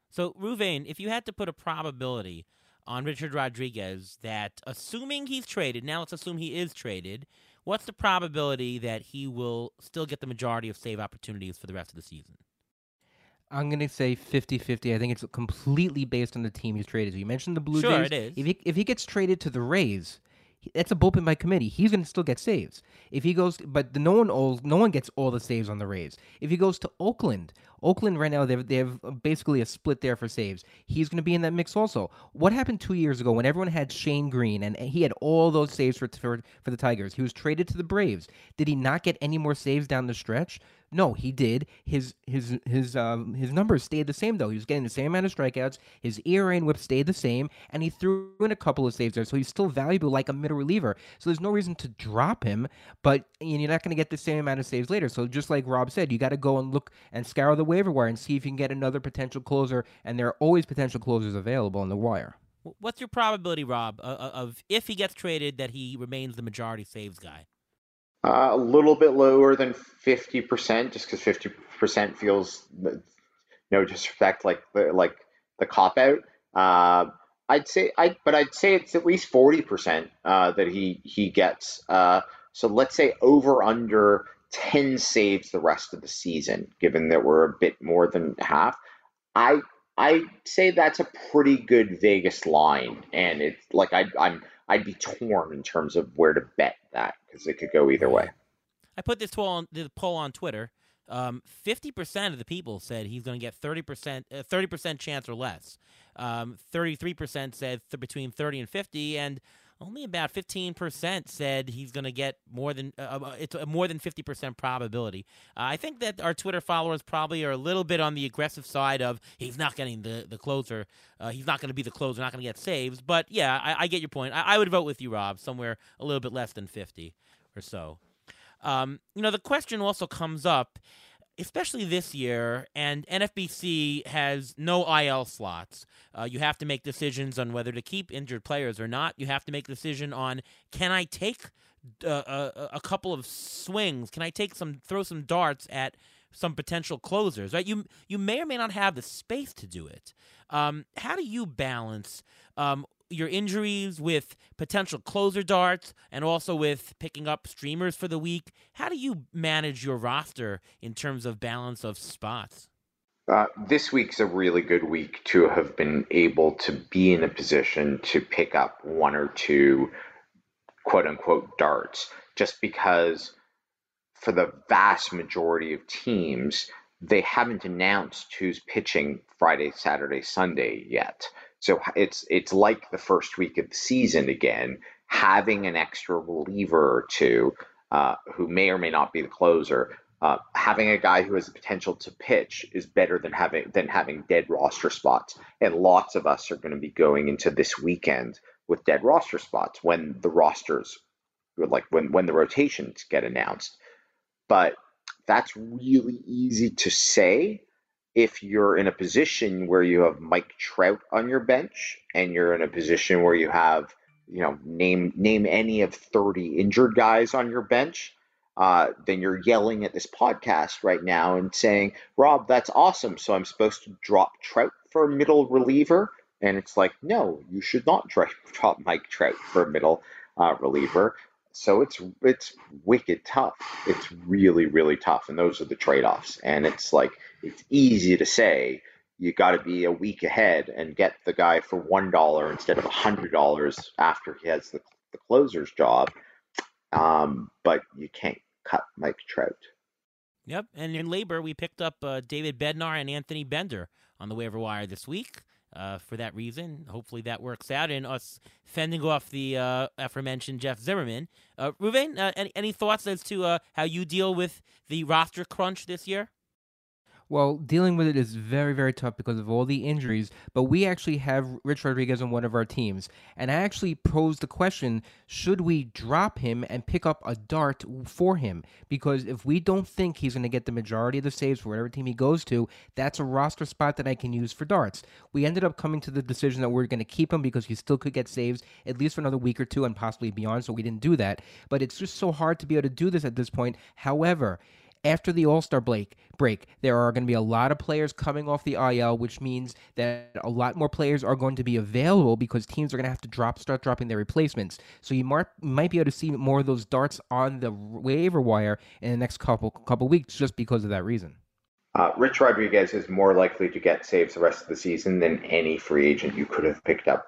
So, Ruven, if you had to put a probability on Richard Rodríguez that, assuming he's traded, now let's assume he is traded, what's the probability that he will still get the majority of save opportunities for the rest of the season? I'm going to say 50-50. I think it's completely based on the team he's traded to. You mentioned the Blue Jays. Sure, it is. If he gets traded to the Rays, that's a bullpen by committee. He's going to still get saves. If he goes, but no one gets all the saves on the Rays. If he goes to Oakland right now, they have basically a split there for saves. He's going to be in that mix also. What happened 2 years ago when everyone had Shane Green and he had all those saves for the Tigers? He was traded to the Braves. Did he not get any more saves down the stretch? No, he did. His numbers stayed the same, though. He was getting the same amount of strikeouts. His ERA and WHIP stayed the same, and he threw in a couple of saves there, so he's still valuable like a middle reliever. So there's no reason to drop him, but you're not going to get the same amount of saves later. So just like Rob said, you got to go and look and scour the waiver wire and see if you can get another potential closer, and there are always potential closers available on the wire. What's your probability, Rob, of if he gets traded that he remains the majority saves guy? A little bit lower than 50%, just because 50% feels, no disrespect, like the cop out. I'd say it's at least 40% that he gets. So let's say over under 10 saves the rest of the season, given that we're a bit more than half. I'd say that's a pretty good Vegas line, and it's like I'm I'd be torn in terms of where to bet that because it could go either way. I put this poll on Twitter. 50% of the people said he's going to get 30% chance or less. 33% said between 30 and 50, and only about 15% said he's going to get more than it's a more than 50% probability. I think that our Twitter followers probably are a little bit on the aggressive side of he's not getting the closer. He's not going to be the closer, not going to get saves. But, yeah, I get your point. I would vote with you, Rob, somewhere a little bit less than 50 or so. The question also comes up, especially this year, and NFBC has no IL slots. You have to make decisions on whether to keep injured players or not. You have to make a decision on, can I take a couple of swings? Can I throw some darts at some potential closers, right? You may or may not have the space to do it. How do you balance your injuries with potential closer darts and also with picking up streamers for the week? How do you manage your roster in terms of balance of spots? This week's a really good week to have been able to be in a position to pick up one or two quote-unquote darts, just because for the vast majority of teams, they haven't announced who's pitching Friday, Saturday, Sunday yet. So it's like the first week of the season again, having an extra reliever or two who may or may not be the closer. Having a guy who has the potential to pitch is better than having dead roster spots. And lots of us are going to be going into this weekend with dead roster spots when the rosters, like when the rotations get announced. But that's really easy to say. If you're in a position where you have Mike Trout on your bench and you're in a position where you have, name any of 30 injured guys on your bench, then you're yelling at this podcast right now and saying, Rob, that's awesome. So I'm supposed to drop Trout for a middle reliever. And it's like, no, you should not drop Mike Trout for a middle reliever. So it's wicked tough. It's really, really tough. And those are the trade-offs. And it's like, it's easy to say you got to be a week ahead and get the guy for $1 instead of $100 after he has the closer's job. But you can't cut Mike Trout. Yep. And in labor, we picked up David Bednar and Anthony Bender on the waiver wire this week. For that reason, hopefully that works out in us fending off the aforementioned Jeff Zimmerman. Ruven, any thoughts as to how you deal with the roster crunch this year? Well, dealing with it is very, very tough because of all the injuries, but we actually have Richard Rodríguez on one of our teams. And I actually posed the question, should we drop him and pick up a dart for him? Because if we don't think he's going to get the majority of the saves for whatever team he goes to, that's a roster spot that I can use for darts. We ended up coming to the decision that we're going to keep him because he still could get saves at least for another week or two and possibly beyond, so we didn't do that. But it's just so hard to be able to do this at this point. However, after the All-Star break, there are going to be a lot of players coming off the IL, which means that a lot more players are going to be available because teams are going to have to start dropping their replacements. So you might be able to see more of those darts on the waiver wire in the next couple weeks just because of that reason. Rich Rodriguez is more likely to get saves the rest of the season than any free agent you could have picked up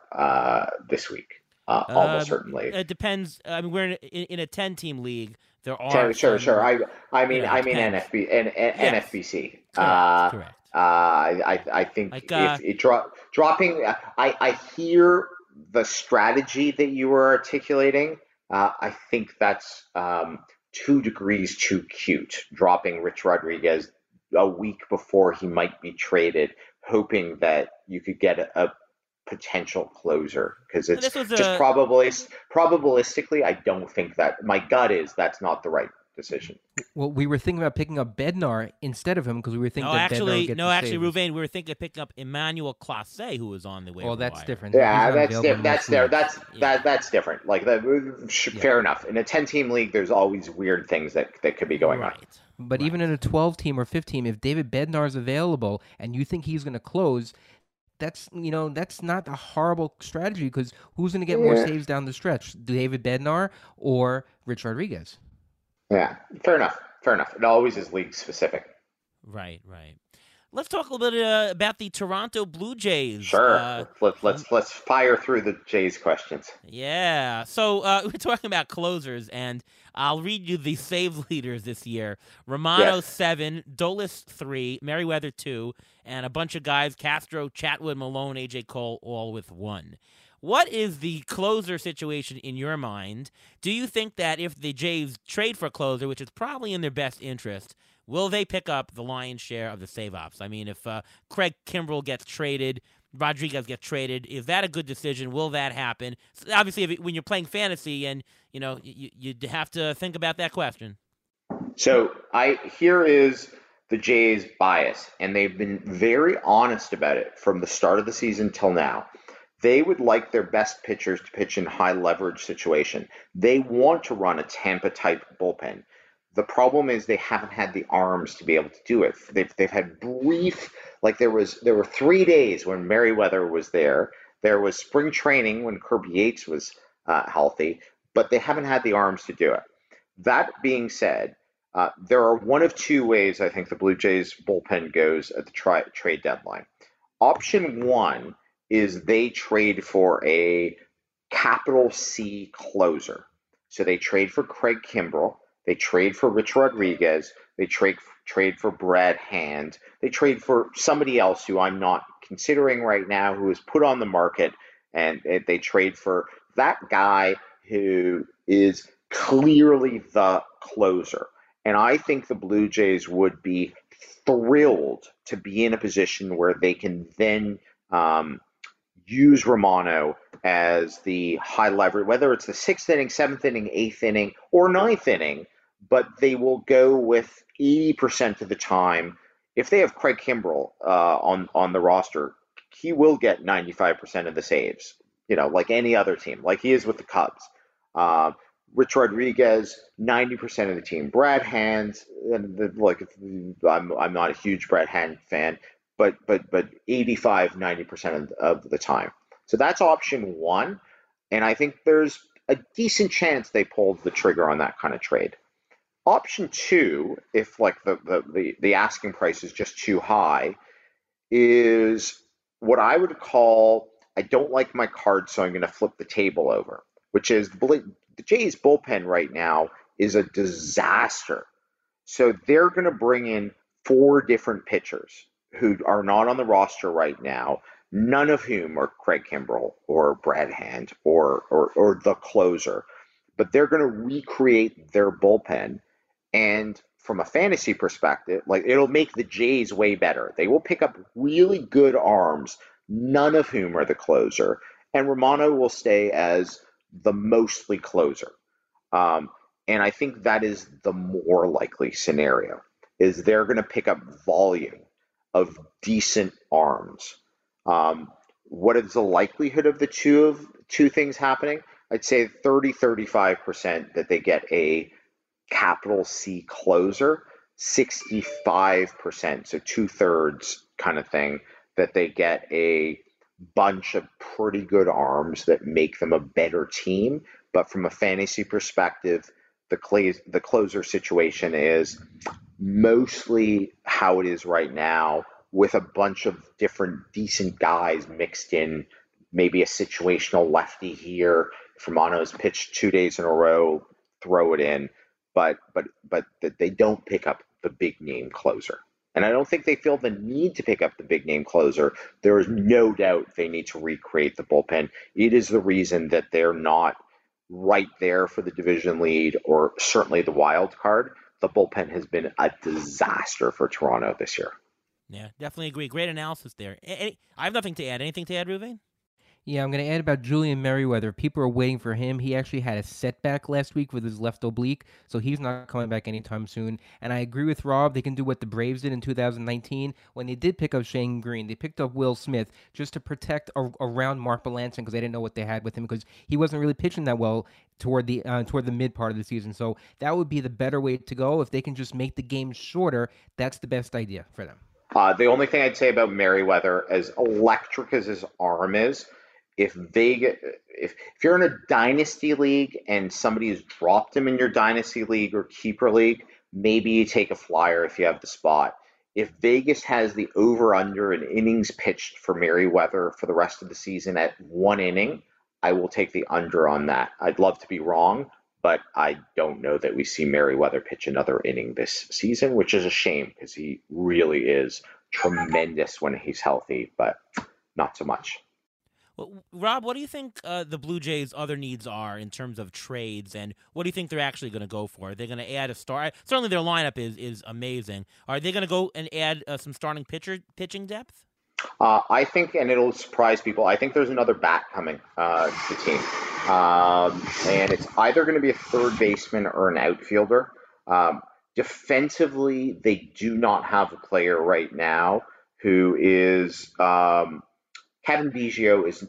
this week, almost certainly. It depends. I mean, we're in a 10-team league. There are sure. I mean NFB and NFBC. Correct. Correct. I think like, if it dropping. I hear the strategy that you were articulating. I think that's 2 degrees too cute. Dropping Rich Rodriguez a week before he might be traded, hoping that you could get a potential closer, because it's just probabilistically, I don't think that, my gut is that's not the right decision. Well, we were thinking about picking up Bednar instead of him because we were thinking Ruven, we were thinking of picking up Emmanuel Clase, who was on the waiver. Well, that's wire. Different. Yeah, that's different. Like fair enough. In a 10-team league, there's always weird things that could be going on. But even in a 12-team or 15, if David Bednar is available and you think he's going to close, that's not a horrible strategy because who's going to get more saves down the stretch, David Bednar or Rich Rodriguez? Yeah, fair enough. It always is league specific. Right. Let's talk a little bit about the Toronto Blue Jays. Sure. Let's fire through the Jays questions. Yeah. So we're talking about closers, and I'll read you the save leaders this year. Romano, 7, Dolis, 3, Merriweather, 2, and a bunch of guys, Castro, Chatwood, Malone, A.J. Cole, all with 1. What is the closer situation in your mind? Do you think that if the Jays trade for a closer, which is probably in their best interest, will they pick up the lion's share of the save-ops? I mean, if Craig Kimbrell gets traded, Rodriguez gets traded, is that a good decision? Will that happen? So obviously, when you're playing fantasy, and you know, you have to think about that question. So here is the Jays' bias, and they've been very honest about it from the start of the season till now. They would like their best pitchers to pitch in high leverage situation. They want to run a Tampa-type bullpen. The problem is they haven't had the arms to be able to do it. They've had brief, like there were 3 days when Merriweather was there. There was spring training when Kirby Yates was healthy, but they haven't had the arms to do it. That being said, there are one of two ways I think the Blue Jays bullpen goes at the trade deadline. Option one is they trade for a capital C closer. So they trade for Craig Kimbrell. They trade for Richard Rodríguez. They trade for Brad Hand. They trade for somebody else who I'm not considering right now, who is put on the market, and they trade for that guy who is clearly the closer. And I think the Blue Jays would be thrilled to be in a position where they can then use Romano as the high leverage, whether it's the 6th inning, 7th inning, 8th inning, or 9th inning, but they will go with 80% of the time. If they have Craig Kimbrell on the roster, he will get 95% of the saves, you know, like any other team, like he is with the Cubs. Rich Rodriguez, 90% of the team. Brad Hand, I'm not a huge Brad Hand fan, but 85-90% of the time. So that's option one, and I think there's a decent chance they pulled the trigger on that kind of trade. Option two, if like the asking price is just too high, is what I would call, I don't like my card, so I'm going to flip the table over, which is the Jays bullpen right now is a disaster. So they're going to bring in 4 different pitchers who are not on the roster right now, none of whom are Craig Kimbrell or Brad Hand or the closer. But they're going to recreate their bullpen. And from a fantasy perspective, like it'll make the Jays way better. They will pick up really good arms, none of whom are the closer. And Romano will stay as the mostly closer. And I think that is the more likely scenario, is they're going to pick up volume of decent arms. What is the likelihood of the two things happening? I'd say 30-35% that they get a capital C closer, 65%, so 2/3 kind of thing, that they get a bunch of pretty good arms that make them a better team. But from a fantasy perspective, the closer situation is mostly how it is right now, with a bunch of different decent guys mixed in, maybe a situational lefty here. If Romano's pitched 2 days in a row, throw it in, but that they don't pick up the big name closer. And I don't think they feel the need to pick up the big name closer. There is no doubt they need to recreate the bullpen. It is the reason that they're not right there for the division lead or certainly the wild card. The bullpen has been a disaster for Toronto this year. Yeah, definitely agree. Great analysis there. I have nothing to add. Anything to add, Ruven? Yeah, I'm going to add about Julian Merriweather. People are waiting for him. He actually had a setback last week with his left oblique, so he's not coming back anytime soon. And I agree with Rob. They can do what the Braves did in 2019 when they did pick up Shane Green. They picked up Will Smith just to protect around Mark Melancon because they didn't know what they had with him because he wasn't really pitching that well toward the mid part of the season. So that would be the better way to go. If they can just make the game shorter, that's the best idea for them. The only thing I'd say about Merriweather, as electric as his arm is, if you're in a dynasty league and somebody has dropped him in your dynasty league or keeper league, maybe you take a flyer if you have the spot. if Vegas has the over-under in innings pitched for Merriweather for the rest of the season at one inning, I will take the under on that. I'd love to be wrong, but I don't know that we see Merriweather pitch another inning this season, which is a shame because he really is tremendous when he's healthy, but not so much. Well, Rob, what do you think the Blue Jays' other needs are in terms of trades, and what do you think they're actually going to go for? Are they going to add a star? Certainly their lineup is amazing. Are they going to go and add some starting pitching depth? I think, and it'll surprise people, I think there's another bat coming to the team. And it's either going to be a third baseman or an outfielder. Defensively, they do not have a player right now who is... Kevin Biggio is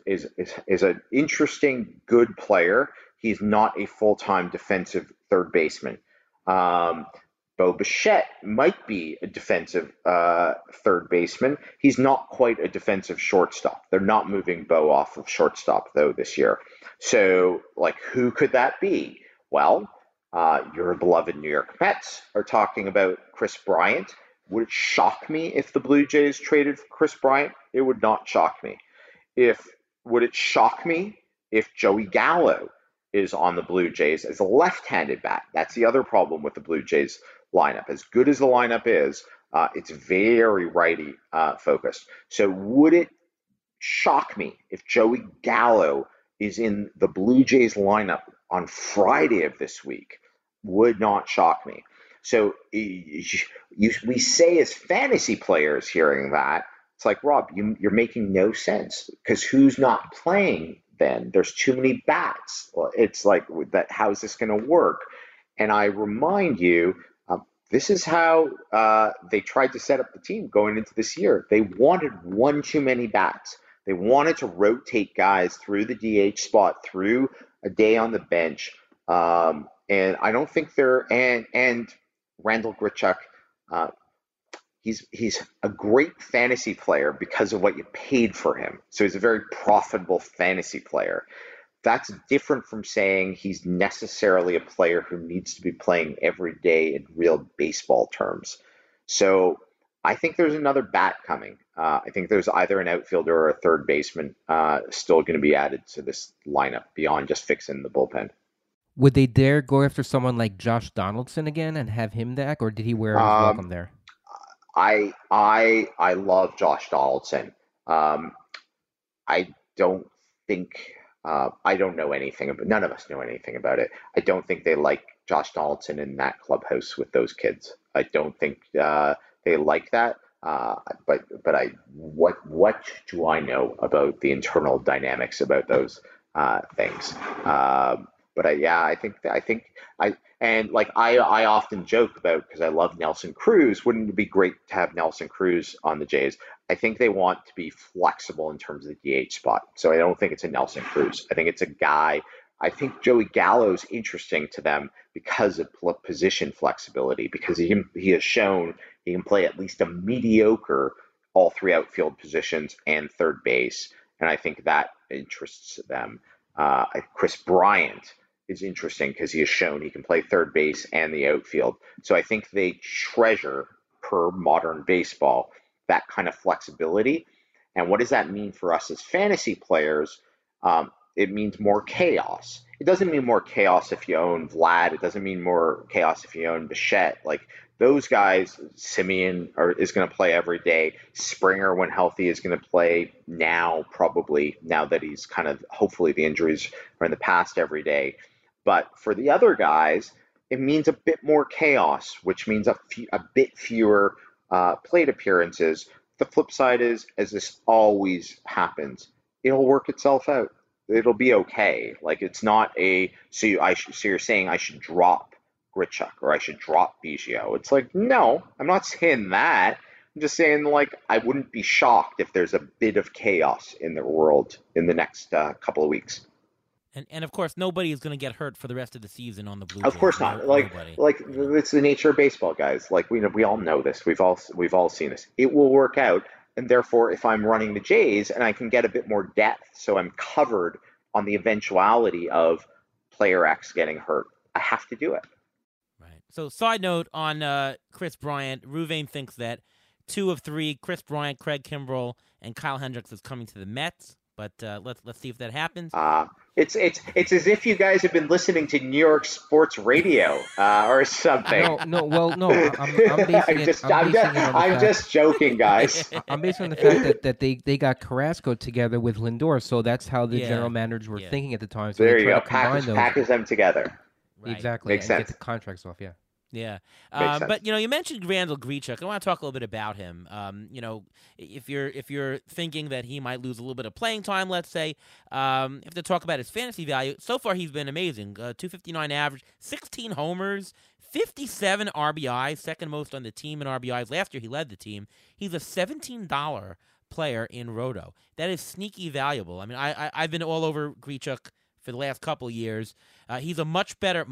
an interesting, good player. He's not a full-time defensive third baseman. Bo Bichette might be a defensive third baseman. He's not quite a defensive shortstop. They're not moving Bo off of shortstop, though, this year. So, like, who could that be? Well, your beloved New York Mets are talking about Kris Bryant. Would it shock me if the Blue Jays traded for Kris Bryant? It would not shock me. Would it shock me if Joey Gallo is on the Blue Jays as a left-handed bat? That's the other problem with the Blue Jays lineup. As good as the lineup is, it's very righty focused. So would it shock me if Joey Gallo is in the Blue Jays lineup on Friday of this week? Would not shock me. So we say as fantasy players hearing that, it's like, Rob, you're making no sense because who's not playing then? There's too many bats. Well, it's like, how is this going to work? And I remind you, this is how they tried to set up the team going into this year. They wanted one too many bats. They wanted to rotate guys through the DH spot, through a day on the bench. And I don't think they're – and Randal Grichuk, he's a great fantasy player because of what you paid for him. So he's a very profitable fantasy player. That's different from saying he's necessarily a player who needs to be playing every day in real baseball terms. So I think there's another bat coming. I think there's either an outfielder or a third baseman still going to be added to this lineup beyond just fixing the bullpen. Would they dare go after someone like Josh Donaldson again and have him back, or did he wear his welcome there? I love Josh Donaldson. I don't think I don't know anything about. None of us know anything about it. I don't think they like Josh Donaldson in that clubhouse with those kids. I don't think they like that. But what do I know about the internal dynamics about those things? But I often joke about, because I love Nelson Cruz, wouldn't it be great to have Nelson Cruz on the Jays? I think they want to be flexible in terms of the DH spot. So I don't think it's a Nelson Cruz. I think it's a guy. I think Joey Gallo's interesting to them because of position flexibility, because he has shown he can play at least a mediocre all three outfield positions and third base. And I think that interests them. Kris Bryant is interesting because he has shown he can play third base and the outfield. So I think they treasure, per modern baseball, that kind of flexibility. And what does that mean for us as fantasy players? It means more chaos. It doesn't mean more chaos if you own Vlad. It doesn't mean more chaos if you own Bichette. Like those guys, Simeon is going to play every day. Springer, when healthy, is going to play now, probably, now that he's kind of, hopefully the injuries are in the past, every day. But for the other guys, it means a bit more chaos, which means a bit fewer plate appearances. The flip side is, as this always happens, it'll work itself out. It'll be okay. Like it's not a, so you're saying I should drop Grichuk or I should drop Biggio. It's like, no, I'm not saying that. I'm just saying, like, I wouldn't be shocked if there's a bit of chaos in the world in the next couple of weeks. And of course, nobody is going to get hurt for the rest of the season on the Blue Jays. Of course not. Like it's the nature of baseball, guys. Like we all know this. We've all seen this. It will work out. And therefore, if I'm running the Jays and I can get a bit more depth, so I'm covered on the eventuality of player X getting hurt, I have to do it. Right. So side note on Kris Bryant, Ruven thinks that two of three, Kris Bryant, Craig Kimbrell, and Kyle Hendricks is coming to the Mets. But let's see if that happens. It's as if you guys have been listening to New York sports radio or something. No. I'm just joking, guys. I'm basing on the fact that they got Carrasco together with Lindor, so that's how the general managers were thinking at the time. So there you go. Package them together. Right. Exactly. Makes sense. Get the contracts off. Yeah. But, you mentioned Randal Grichuk. I want to talk a little bit about him. If you're thinking that he might lose a little bit of playing time, let's say, if they talk about his fantasy value, so far he's been amazing. 259 average, 16 homers, 57 RBI, second most on the team in RBIs. Last year he led the team. He's a $17 player in Roto. That is sneaky valuable. I mean, I've been all over Grichuk for the last couple of years. He's a much better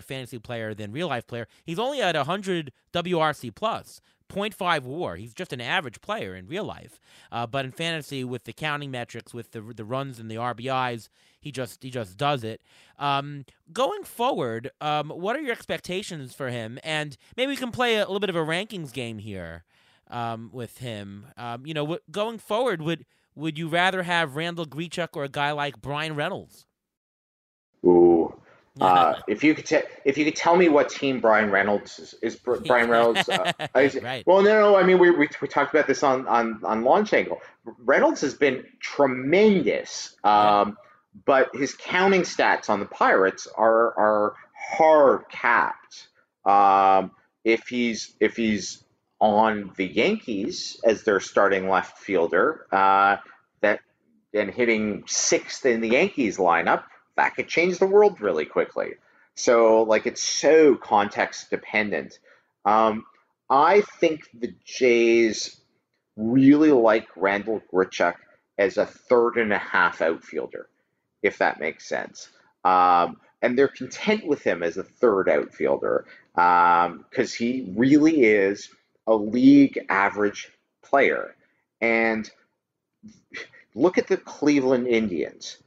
fantasy player than real-life player. He's only at 100 WRC+, 0.5 WAR. He's just an average player in real life. But in fantasy, with the counting metrics, with the runs and the RBIs, he just does it. Going forward, what are your expectations for him? And maybe we can play a little bit of a rankings game here with him. Going forward, would you rather have Randal Grichuk or a guy like Brian Reynolds? Ooh, if you could tell me what team Brian Reynolds is Brian Reynolds. Right. Well, no. I mean, we talked about this on Launch Angle. Reynolds has been tremendous, but his counting stats on the Pirates are hard capped. If he's on the Yankees as their starting left fielder, hitting sixth in the Yankees lineup, that could change the world really quickly. So, it's so context dependent. I think the Jays really like Randal Grichuk as a 3.5 outfielder, if that makes sense. And they're content with him as a 3rd outfielder because he really is a league average player. And look at the Cleveland Indians.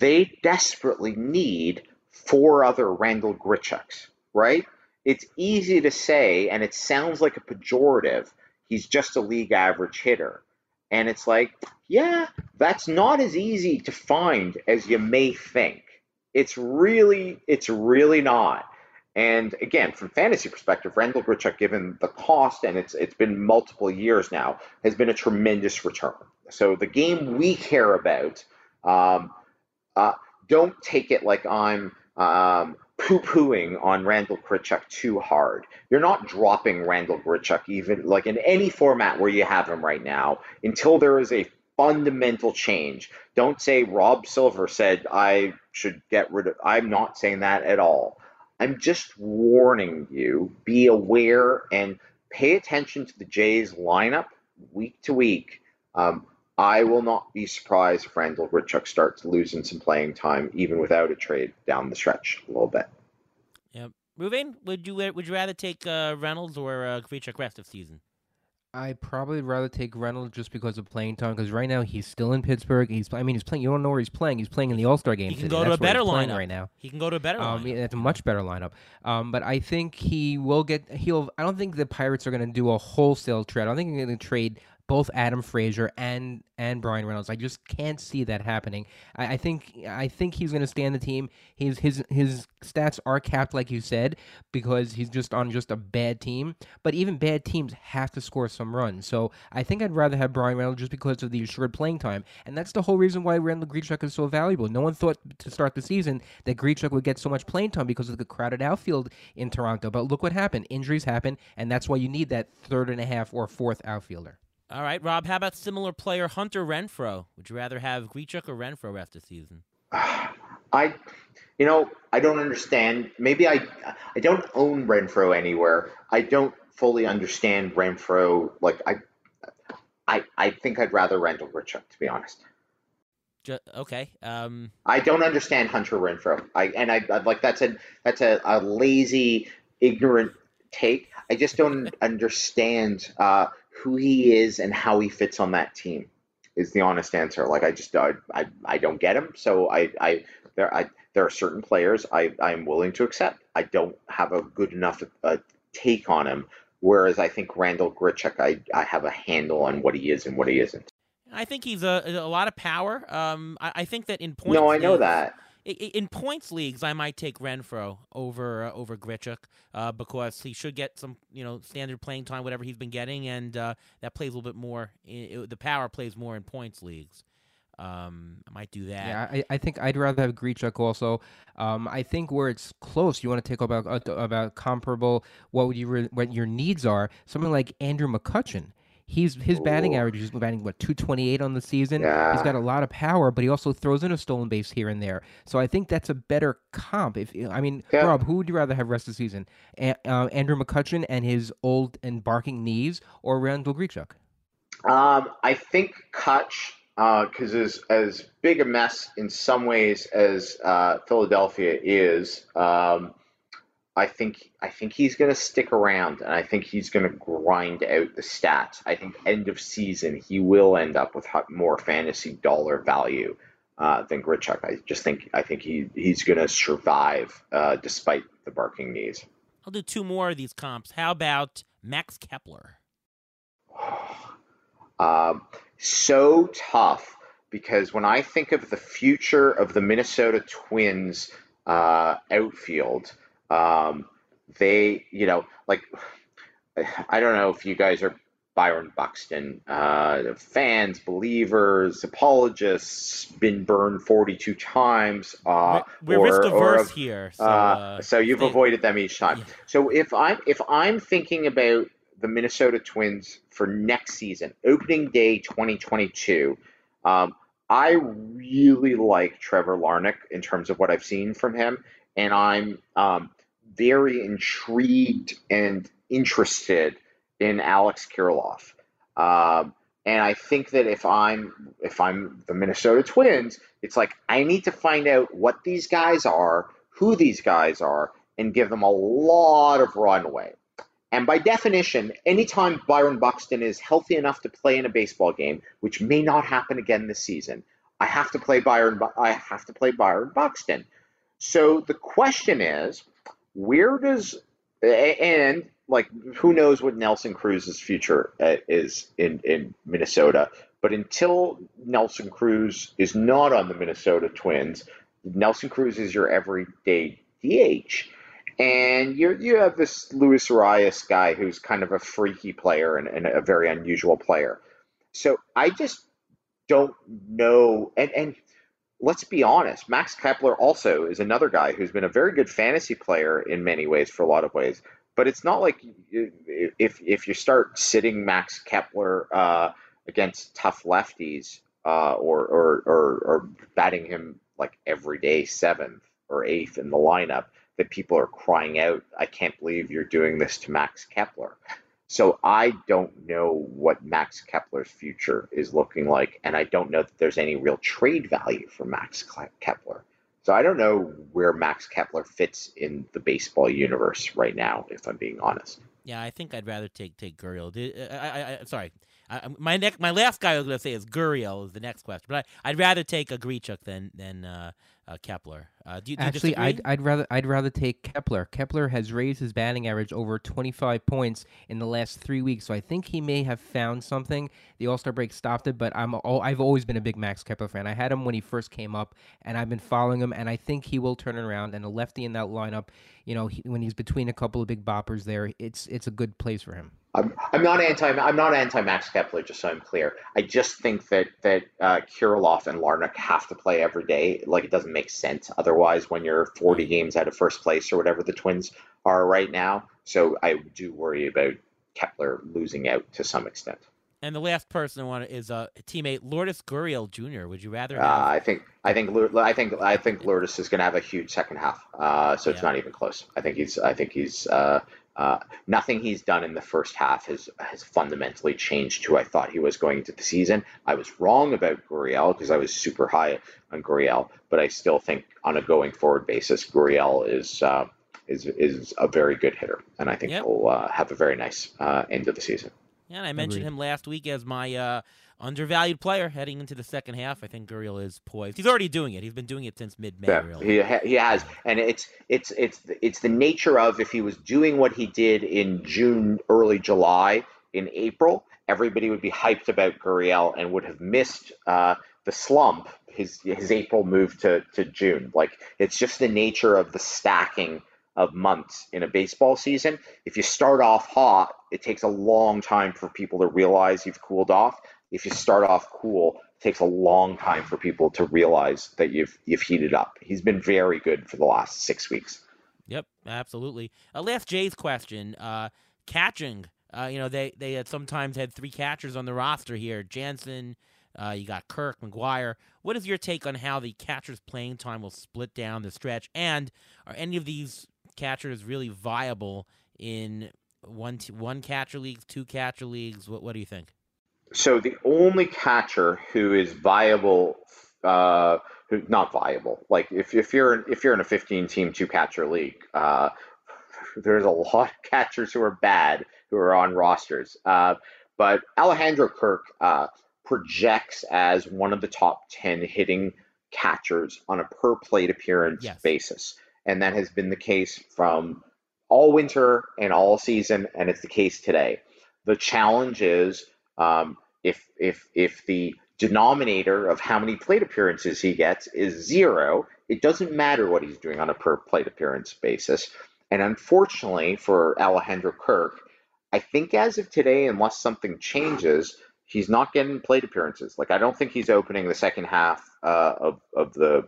They desperately need 4 other Randal Grichuks, right? It's easy to say, and it sounds like a pejorative, he's just a league average hitter. And it's that's not as easy to find as you may think. It's really not. And again, from fantasy perspective, Randal Grichuk, given the cost, and it's been multiple years now, has been a tremendous return. So the game we care about, don't take it like I'm poo-pooing on Randal Grichuk too hard. You're not dropping Randal Grichuk even in any format where you have him right now until there is a fundamental change. Don't say Rob Silver said I should get rid of. I'm not saying that at all. I'm just warning you, be aware and pay attention to the Jays lineup week to week. I will not be surprised if Randal Grichuk starts losing some playing time, even without a trade down the stretch a little bit. Yeah, Ruven, would you rather take Reynolds or Grichuk rest of season? I'd probably rather take Reynolds just because of playing time. Because right now he's still in Pittsburgh. He's playing. You don't know where he's playing. He's playing in the All-Star game. He can go to a better lineup right now. He can go to a better lineup. That's a much better lineup. But I think he will get. I don't think the Pirates are going to do a wholesale trade. I don't think they're going to trade both Adam Frazier and Brian Reynolds. I just can't see that happening. I think he's going to stay on the team. His stats are capped, like you said, because he's just on a bad team. But even bad teams have to score some runs. So I think I'd rather have Brian Reynolds just because of the assured playing time. And that's the whole reason why Randal Grichuk is so valuable. No one thought to start the season that Grichuk would get so much playing time because of the crowded outfield in Toronto. But look what happened. Injuries happen, and that's why you need that 3.5 or 4th outfielder. All right, Rob, how about similar player Hunter Renfroe? Would you rather have Grichuk or Renfroe after the season? I don't understand. Maybe I don't own Renfroe anywhere. I don't fully understand Renfroe. I think I'd rather Randal Grichuk, to be honest. Okay. I don't understand Hunter Renfroe. That's a lazy, ignorant take. I just don't understand who he is and how he fits on that team is the honest answer. I don't get him. So there are certain players I'm willing to accept. I don't have a good enough take on him Whereas I think Randal Grichuk, I have a handle on what he is and what he isn't. I think he's a lot of power. I think that in points. No, I know that. In points leagues, I might take Renfroe over Grichuk because he should get some, standard playing time, whatever he's been getting, and that plays a little bit more. The power plays more in points leagues. I might do that. Yeah, I think I'd rather have Grichuk also. I think where it's close, you want to take about comparable. What your needs are? Someone like Andrew McCutchen. His batting average is batting, 228 on the season. Yeah. He's got a lot of power, but he also throws in a stolen base here and there. So I think that's a better comp. Rob, who would you rather have rest of the season? Andrew McCutchen and his old and barking knees, or Randal Grichuk? I think Kutch, because as big a mess in some ways as Philadelphia is, I think he's going to stick around, and I think he's going to grind out the stats. I think end of season he will end up with more fantasy dollar value than Grichuk. I think he's going to survive despite the barking knees. I'll do two more of these comps. How about Max Kepler? So tough, because when I think of the future of the Minnesota Twins outfield. I don't know if you guys are Byron Buxton fans, believers, apologists, been burned 42 times. We're risk averse here. So you've avoided them each time. Yeah. So if I'm thinking about the Minnesota Twins for next season, opening day 2022, I really like Trevor Larnach in terms of what I've seen from him. And I'm very intrigued and interested in Alex Kirilloff. And I think that if I'm the Minnesota Twins, it's like I need to find out what these guys are, who these guys are, and give them a lot of runway. And by definition, anytime Byron Buxton is healthy enough to play in a baseball game, which may not happen again this season, I have to play Byron Buxton. So the question is, who knows what Nelson Cruz's future is in Minnesota? But until Nelson Cruz is not on the Minnesota Twins, Nelson Cruz is your everyday DH, and you have this Luis Arias guy who's kind of a freaky player and a very unusual player. So I just don't know, and. Let's be honest, Max Kepler also is another guy who's been a very good fantasy player in many ways, for a lot of ways. But it's not like if you start sitting Max Kepler against tough lefties or batting him like every day 7th or 8th in the lineup, that people are crying out, I can't believe you're doing this to Max Kepler. So I don't know what Max Kepler's future is looking like, and I don't know that there's any real trade value for Max Kepler. So I don't know where Max Kepler fits in the baseball universe right now, if I'm being honest. Yeah, I think I'd rather take Gurriel. My last guy I was going to say is Guriel is the next question, but I'd rather take a Grichuk than Kepler. Do you disagree? I'd rather take Kepler. Kepler has raised his batting average over 25 points in the last 3 weeks, so I think he may have found something. The All-Star break stopped it, but I've always been a big Max Kepler fan. I had him when he first came up, and I've been following him, and I think he will turn it around. And a lefty in that lineup, when he's between a couple of big boppers there, it's a good place for him. I'm not anti Max Kepler, just so I'm clear. I just think that Kirilloff and Larnach have to play every day. Like, it doesn't make sense otherwise when you're 40 games out of first place or whatever the Twins are right now. So I do worry about Kepler losing out to some extent. And the last person I want is a teammate, Lourdes Gurriel Jr. Would you rather? I think Lourdes is going to have a huge second half. It's not even close. I think nothing he's done in the first half has fundamentally changed who I thought he was going into the season. I was wrong about Gurriel because I was super high on Gurriel, but I still think on a going forward basis, Gurriel is a very good hitter, and I think he'll have a very nice end of the season. Yeah, and I mentioned him last week as my undervalued player heading into the second half. I think Gurriel is poised. He's already doing it. He's been doing it since mid-May. Yeah, really. He has, and it's the nature of, if he was doing what he did in June, early July, in April, everybody would be hyped about Gurriel and would have missed the slump. His April move to June, like, it's just the nature of the stacking of months in a baseball season. If you start off hot, it takes a long time for people to realize you've cooled off. If you start off cool, it takes a long time for people to realize that you've heated up. He's been very good for the last 6 weeks. Yep, absolutely. Last Jay's question, catching. They had sometimes had three catchers on the roster here. Jansen, you got Kirk, McGuire. What is your take on how the catcher's playing time will split down the stretch? And are any of these catchers really viable in one catcher leagues, two catcher leagues? What do you think? So the only catcher who is viable, who's not viable, like if you're in a 15-team two catcher league, there's a lot of catchers who are bad who are on rosters. But Alejandro Kirk projects as one of the top 10 hitting catchers on a per plate appearance basis. And that has been the case from all winter and all season, and it's the case today. The challenge is if the denominator of how many plate appearances he gets is zero, it doesn't matter what he's doing on a per plate appearance basis. And unfortunately for Alejandro Kirk, I think as of today, unless something changes, he's not getting plate appearances. Like, I don't think he's opening the second half of the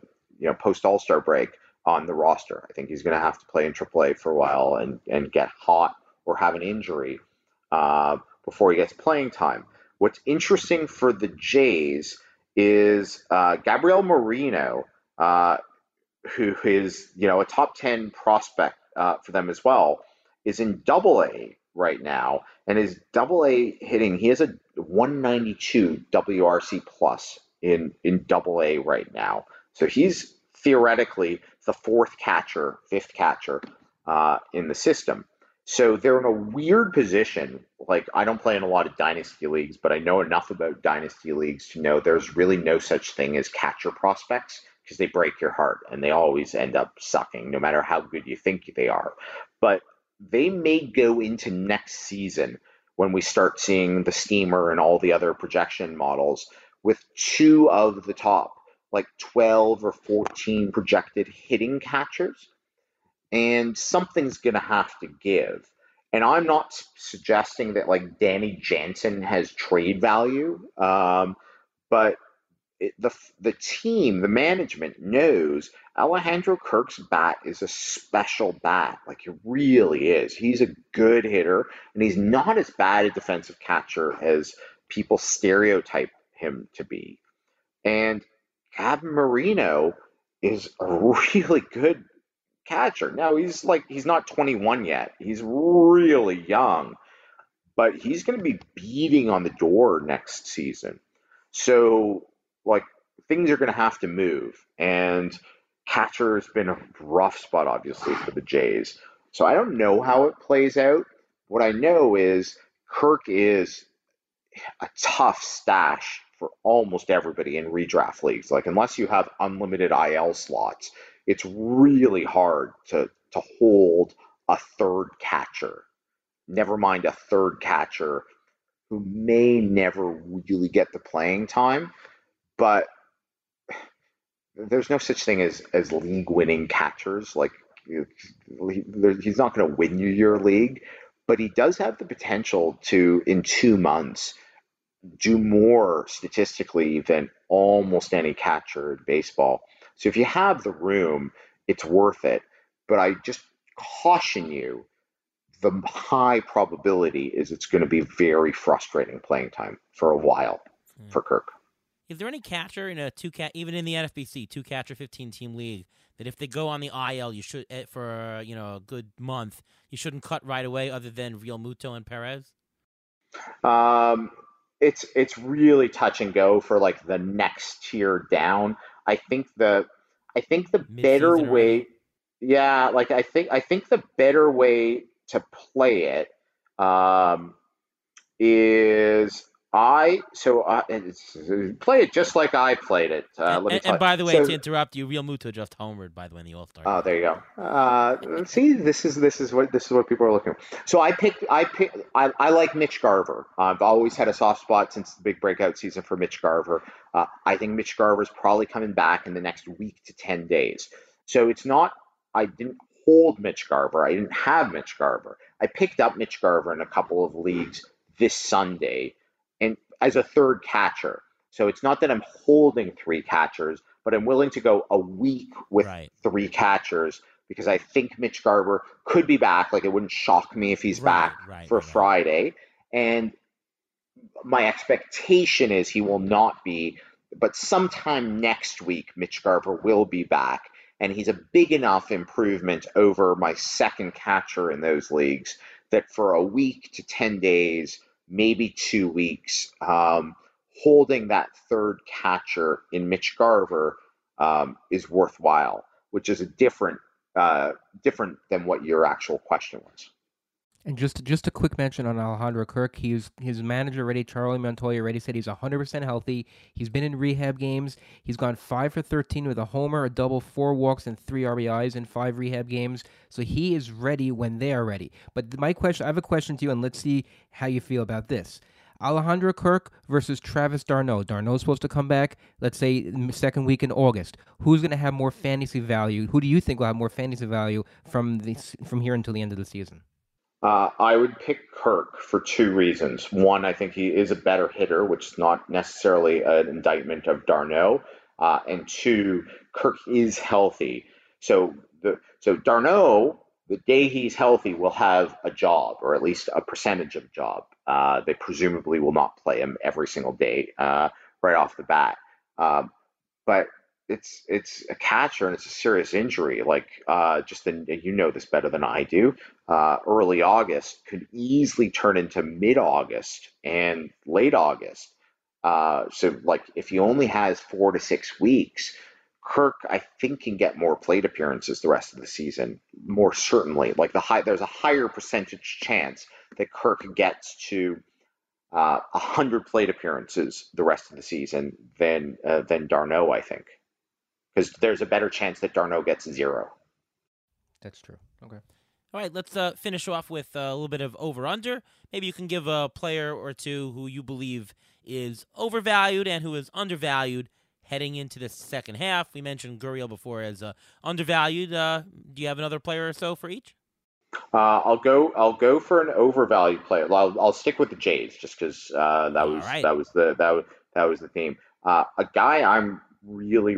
post All-Star break on the roster. I think he's going to have to play in AAA for a while and get hot or have an injury before he gets playing time. What's interesting for the Jays is Gabriel Moreno, who is a top 10 prospect for them as well, is in AA right now, and his AA hitting, he has a 192 WRC plus in AA right now. So he's theoretically the fifth catcher in the system. So they're in a weird position. Like, I don't play in a lot of dynasty leagues, but I know enough about dynasty leagues to know there's really no such thing as catcher prospects, because they break your heart and they always end up sucking no matter how good you think they are. But they may go into next season, when we start seeing the Steamer and all the other projection models, with two of the top, like 12 or 14 projected hitting catchers, and something's going to have to give. And I'm not suggesting that like Danny Jansen has trade value, but the team, the management knows Alejandro Kirk's bat is a special bat. Like, it really is. He's a good hitter, and he's not as bad a defensive catcher as people stereotype him to be. And Gab Moreno is a really good catcher. Now, he's not 21 yet. He's really young, but he's going to be beating on the door next season. So, like, things are going to have to move, and catcher has been a rough spot, obviously, for the Jays. So I don't know how it plays out. What I know is Kirk is a tough stash for almost everybody in redraft leagues. Like, unless you have unlimited IL slots, it's really hard to hold a third catcher, never mind a third catcher who may never really get the playing time. But there's no such thing as league-winning catchers. Like, he's not going to win you your league, but he does have the potential to, in 2 months, do more statistically than almost any catcher in baseball. So if you have the room, it's worth it. But I just caution you, the high probability is it's going to be very frustrating playing time for a while for Kirk. Is there any catcher in even in the NFBC, two catcher 15-team league, that if they go on the IL, you should for a good month, you shouldn't cut right away, other than Real Muto and Perez? It's really touch and go for like the next tier down. I think the better way, I think the better way to play it is play it just like I played it. And by the way, to interrupt you, Real Muto just homered, by the way, in the All-Star. Oh, there you go. See, this is what people are looking for. So I like Mitch Garver. I've always had a soft spot since the big breakout season for Mitch Garver. I think Mitch Garver's probably coming back in the next week to 10 days. So it's not, I didn't hold Mitch Garver. I didn't have Mitch Garver. I picked up Mitch Garver in a couple of leagues this Sunday, and as a third catcher. So it's not that I'm holding three catchers, but I'm willing to go a week with three catchers because I think Mitch Garver could be back. Like, it wouldn't shock me if he's back for Friday. And my expectation is he will not be, but sometime next week, Mitch Garver will be back. And he's a big enough improvement over my second catcher in those leagues that for a week to 10 days, maybe 2 weeks, holding that third catcher in Mitch Garver is worthwhile, which is a different than what your actual question was. And just a quick mention on Alejandro Kirk. His manager already, Charlie Montoya, already said he's 100% healthy. He's been in rehab games. He's gone 5-for-13 with a homer, a double, 4 walks, and 3 RBIs in 5 rehab games. So he is ready when they are ready. But I have a question to you, and let's see how you feel about this. Alejandro Kirk versus Travis d'Arnaud. D'Arnaud's supposed to come back, let's say, second week in August. Who's going to have more fantasy value? Who do you think will have more fantasy value from here until the end of the season? I would pick Kirk for 2 reasons. One, I think he is a better hitter, which is not necessarily an indictment of d'Arnaud. And 2, Kirk is healthy. So d'Arnaud, the day he's healthy, will have a job, or at least a percentage of job. They presumably will not play him every single day right off the bat. But it's a catcher, and it's a serious injury. Like, you know this better than I do. Early August could easily turn into mid-August and late August. So, like, if he only has 4 to 6 weeks, Kirk, I think, can get more plate appearances the rest of the season, more certainly. Like, there's a higher percentage chance that Kirk gets to 100 plate appearances the rest of the season than d'Arnaud, I think. Because there's a better chance that d'Arnaud gets 0. That's true. Okay. All right, let's finish off with a little bit of over-under. Maybe you can give a player or two who you believe is overvalued and who is undervalued heading into the second half. We mentioned Gurriel before as undervalued. Do you have another player or so for each? I'll go for an overvalued player. I'll stick with the Jays just because that was the theme. A guy I'm really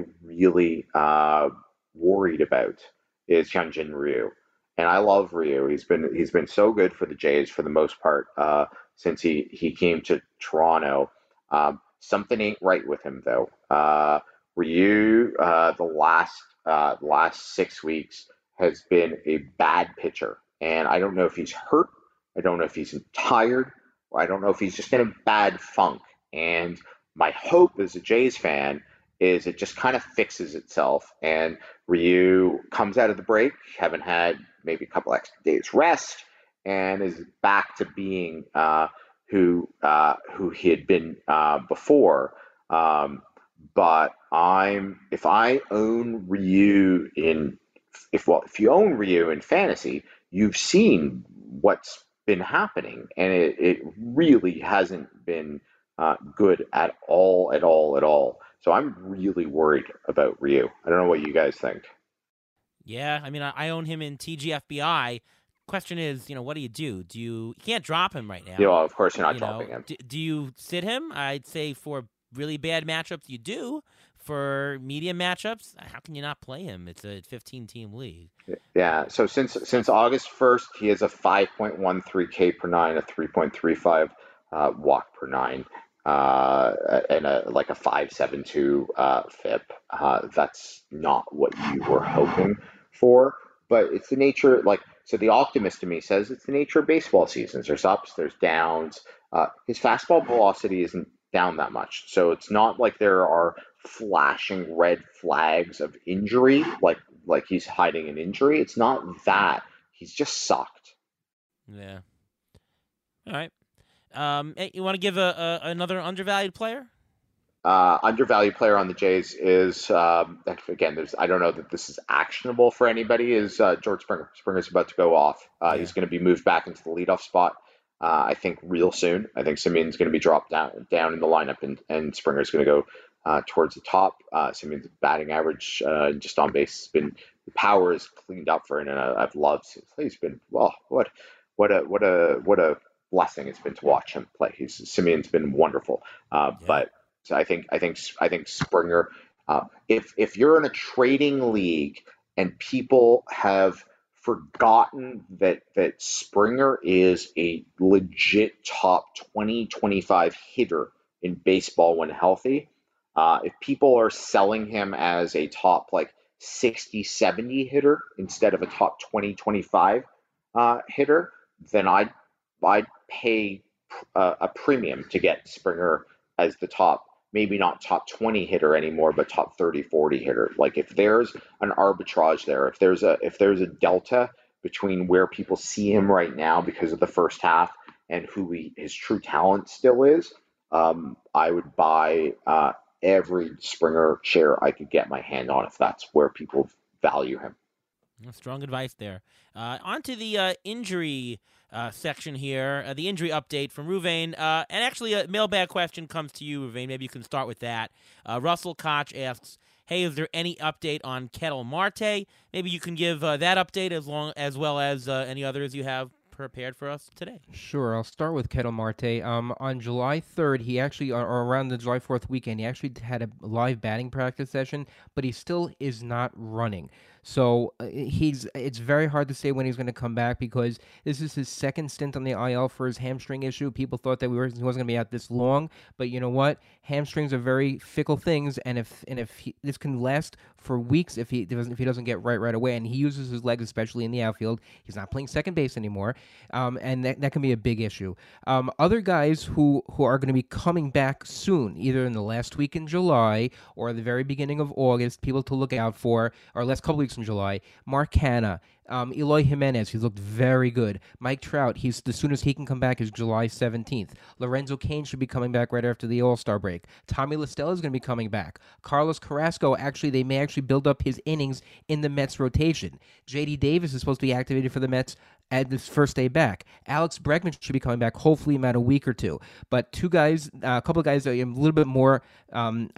worried about is Hyun Jin Ryu, and I love Ryu. He's been so good for the Jays for the most part since he came to Toronto. Something ain't right with him though. Ryu the last 6 weeks has been a bad pitcher, and I don't know if he's hurt, I don't know if he's tired, or I don't know if he's just in a bad funk. And my hope as a Jays fan is it just kind of fixes itself, and Ryu comes out of the break, having had maybe a couple extra days rest, and is back to being who he had been before. But if you own Ryu in fantasy, you've seen what's been happening, and it really hasn't been good at all. So I'm really worried about Ryu. I don't know what you guys think. Yeah, I mean, I own him in TGFBI. Question is, what do you do? You can't drop him right now. Yeah, well, of course you're not dropping him. Do you sit him? I'd say for really bad matchups, you do. For medium matchups, how can you not play him? It's a 15-team league. Yeah, so since August 1st, he has a 5.13 K per nine, a 3.35 walk per nine. And a 5.72 FIP. That's not what you were hoping for, but it's the nature. The optimist to me says it's the nature of baseball seasons. There's ups, there's downs. His fastball velocity isn't down that much, so it's not like there are flashing red flags of injury, like he's hiding an injury. It's not that. He's just sucked. Yeah. All right. You want to give another undervalued player? Undervalued player on the Jays is, again, I don't know that this is actionable for anybody, is George Springer. Springer's about to go off. Yeah. He's going to be moved back into the leadoff spot, I think, real soon. I think Simeon's going to be dropped down in the lineup, and Springer's going to go towards the top. Simeon's batting average just on base has been, the power is cleaned up for him, and I've loved his play. He's been, well, what a blessing it's been to watch him play. Simeon's been wonderful, yeah. But. So I think Springer, if you're in a trading league and people have forgotten that Springer is a legit top 20, 25 hitter in baseball when healthy, if people are selling him as a top like 60, 70 hitter instead of a top 20, 25 hitter, then I'd pay a premium to get Springer as the top, maybe not top 20 hitter anymore, but top 30, 40 hitter. Like if there's an arbitrage there, if there's a delta between where people see him right now because of the first half and who his true talent still is, I would buy every Springer share I could get my hand on if that's where people value him. Strong advice there. On to the injury section here, the injury update from Ruven. And actually, a mailbag question comes to you, Ruven. Maybe you can start with that. Russell Koch asks, hey, is there any update on Ketel Marte? Maybe you can give that update as well as any others you have prepared for us today. Sure. I'll start with Ketel Marte. On July 3rd, he actually, or around the July 4th weekend, he actually had a live batting practice session, but he still is not running. So it's very hard to say when he's going to come back because this is his second stint on the IL for his hamstring issue. People thought that he wasn't going to be out this long, but you know what? Hamstrings are very fickle things, and if this can last for weeks if he doesn't get right away, and he uses his legs especially in the outfield. He's not playing second base anymore, and that can be a big issue. Other guys who are going to be coming back soon, either in the last week in July or the very beginning of August, people to look out for, or last couple weeks in July, Mark Canha, Eloy Jimenez, he's looked very good. Mike Trout, he's as soon as he can come back is July 17th. Lorenzo Cain should be coming back right after the All-Star break. Tommy Listella is going to be coming back. Carlos Carrasco, they may actually build up his innings in the Mets rotation. J.D. Davis is supposed to be activated for the Mets at this first day back. Alex Bregman should be coming back hopefully in about a week or two. But a couple of guys that are a little bit more upset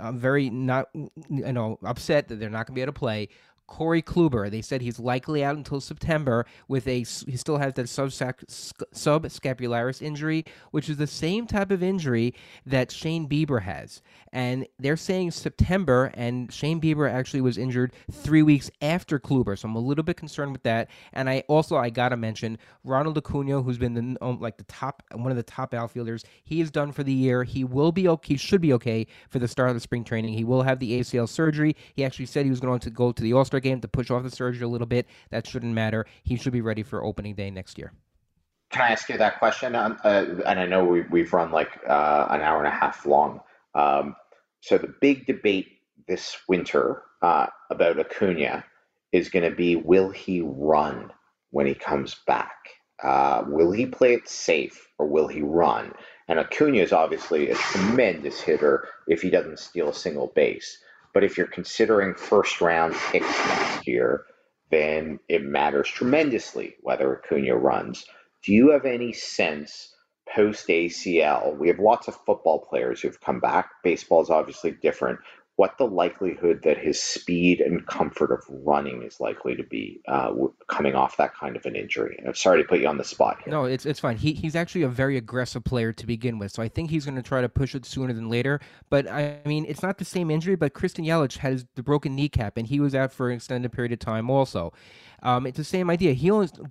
that they're not going to be able to play. Corey Kluber, they said he's likely out until September he still has that subscapularis injury, which is the same type of injury that Shane Bieber has. And they're saying September, and Shane Bieber actually was injured 3 weeks after Kluber, so I'm a little bit concerned with that. And I gotta mention Ronald Acuña, who's been one of the top outfielders. He is done for the year. He will be okay. He should be okay for the start of the spring training. He will have the ACL surgery. He actually said he was going to go to the All-Star game to push off the surgery a little bit. That shouldn't matter. He should be ready for opening day next year. Can I ask you that question? And I know we've run like an hour and a half long. So the big debate this winter about Acuna is going to be, will he run when he comes back? Will he play it safe or will he run? And Acuna is obviously a tremendous hitter if he doesn't steal a single base. But if you're considering first-round picks next year, then it matters tremendously whether Acuña runs. Do you have any sense post-ACL? We have lots of football players who've come back. Baseball is obviously different. What the likelihood that his speed and comfort of running is likely to be coming off that kind of an injury? And I'm sorry to put you on the spot here. No, it's fine. He's actually a very aggressive player to begin with, so I think he's going to try to push it sooner than later. But, I mean, it's not the same injury, but Christian Yelich has the broken kneecap, and he was out for an extended period of time also. It's the same idea.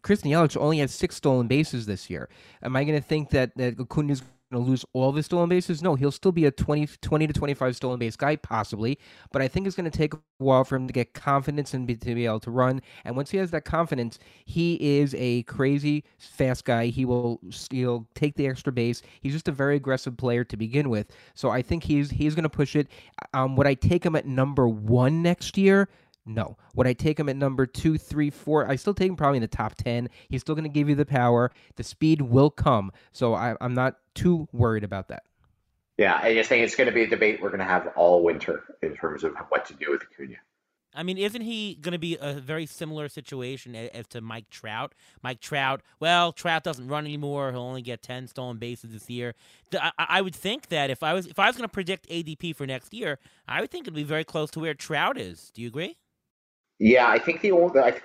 Christian Yelich only has 6 stolen bases this year. Am I going to think that Acuña's going to lose all the stolen bases? No, he'll still be a 20 to 25 stolen base guy, possibly. But I think it's going to take a while for him to get confidence and to be able to run. And once he has that confidence, he is a crazy fast guy. He'll take the extra base. He's just a very aggressive player to begin with. So I think he's going to push it. Would I take him at number 1 next year? No. Would I take him at number 2, 3, 4? I still take him probably in the top 10. He's still going to give you the power. The speed will come. So I'm not too worried about that. Yeah, I just think it's going to be a debate we're going to have all winter in terms of what to do with Acuña. I mean, isn't he going to be a very similar situation as to Mike Trout? Mike Trout, well, Trout doesn't run anymore. He'll only get 10 stolen bases this year. I would think that if I was going to predict ADP for next year, I would think it'd be very close to where Trout is. Do you agree? Yeah, I think I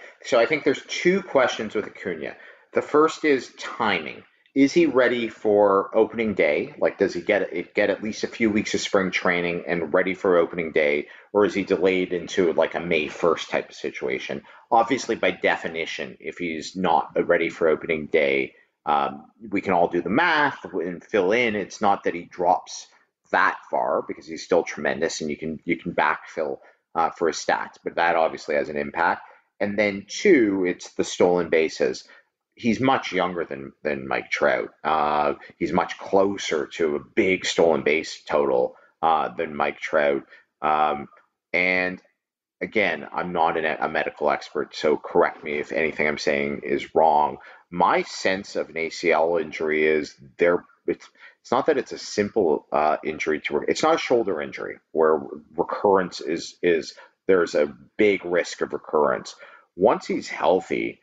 think there's two questions with Acuña. The first is timing. Is he ready for opening day? Like, does he get at least a few weeks of spring training and ready for opening day? Or is he delayed into like a May 1st type of situation? Obviously, by definition, if he's not ready for opening day, we can all do the math and fill in. It's not that he drops that far because he's still tremendous and you can backfill for his stats, but that obviously has an impact. And then two, it's the stolen bases. He's much younger than Mike Trout. He's much closer to a big stolen base total than Mike Trout. And again, I'm not a medical expert, so correct me if anything I'm saying is wrong. My sense of an ACL injury is it's not that it's a simple injury to work. It's not a shoulder injury where recurrence is there's a big risk of recurrence. Once he's healthy,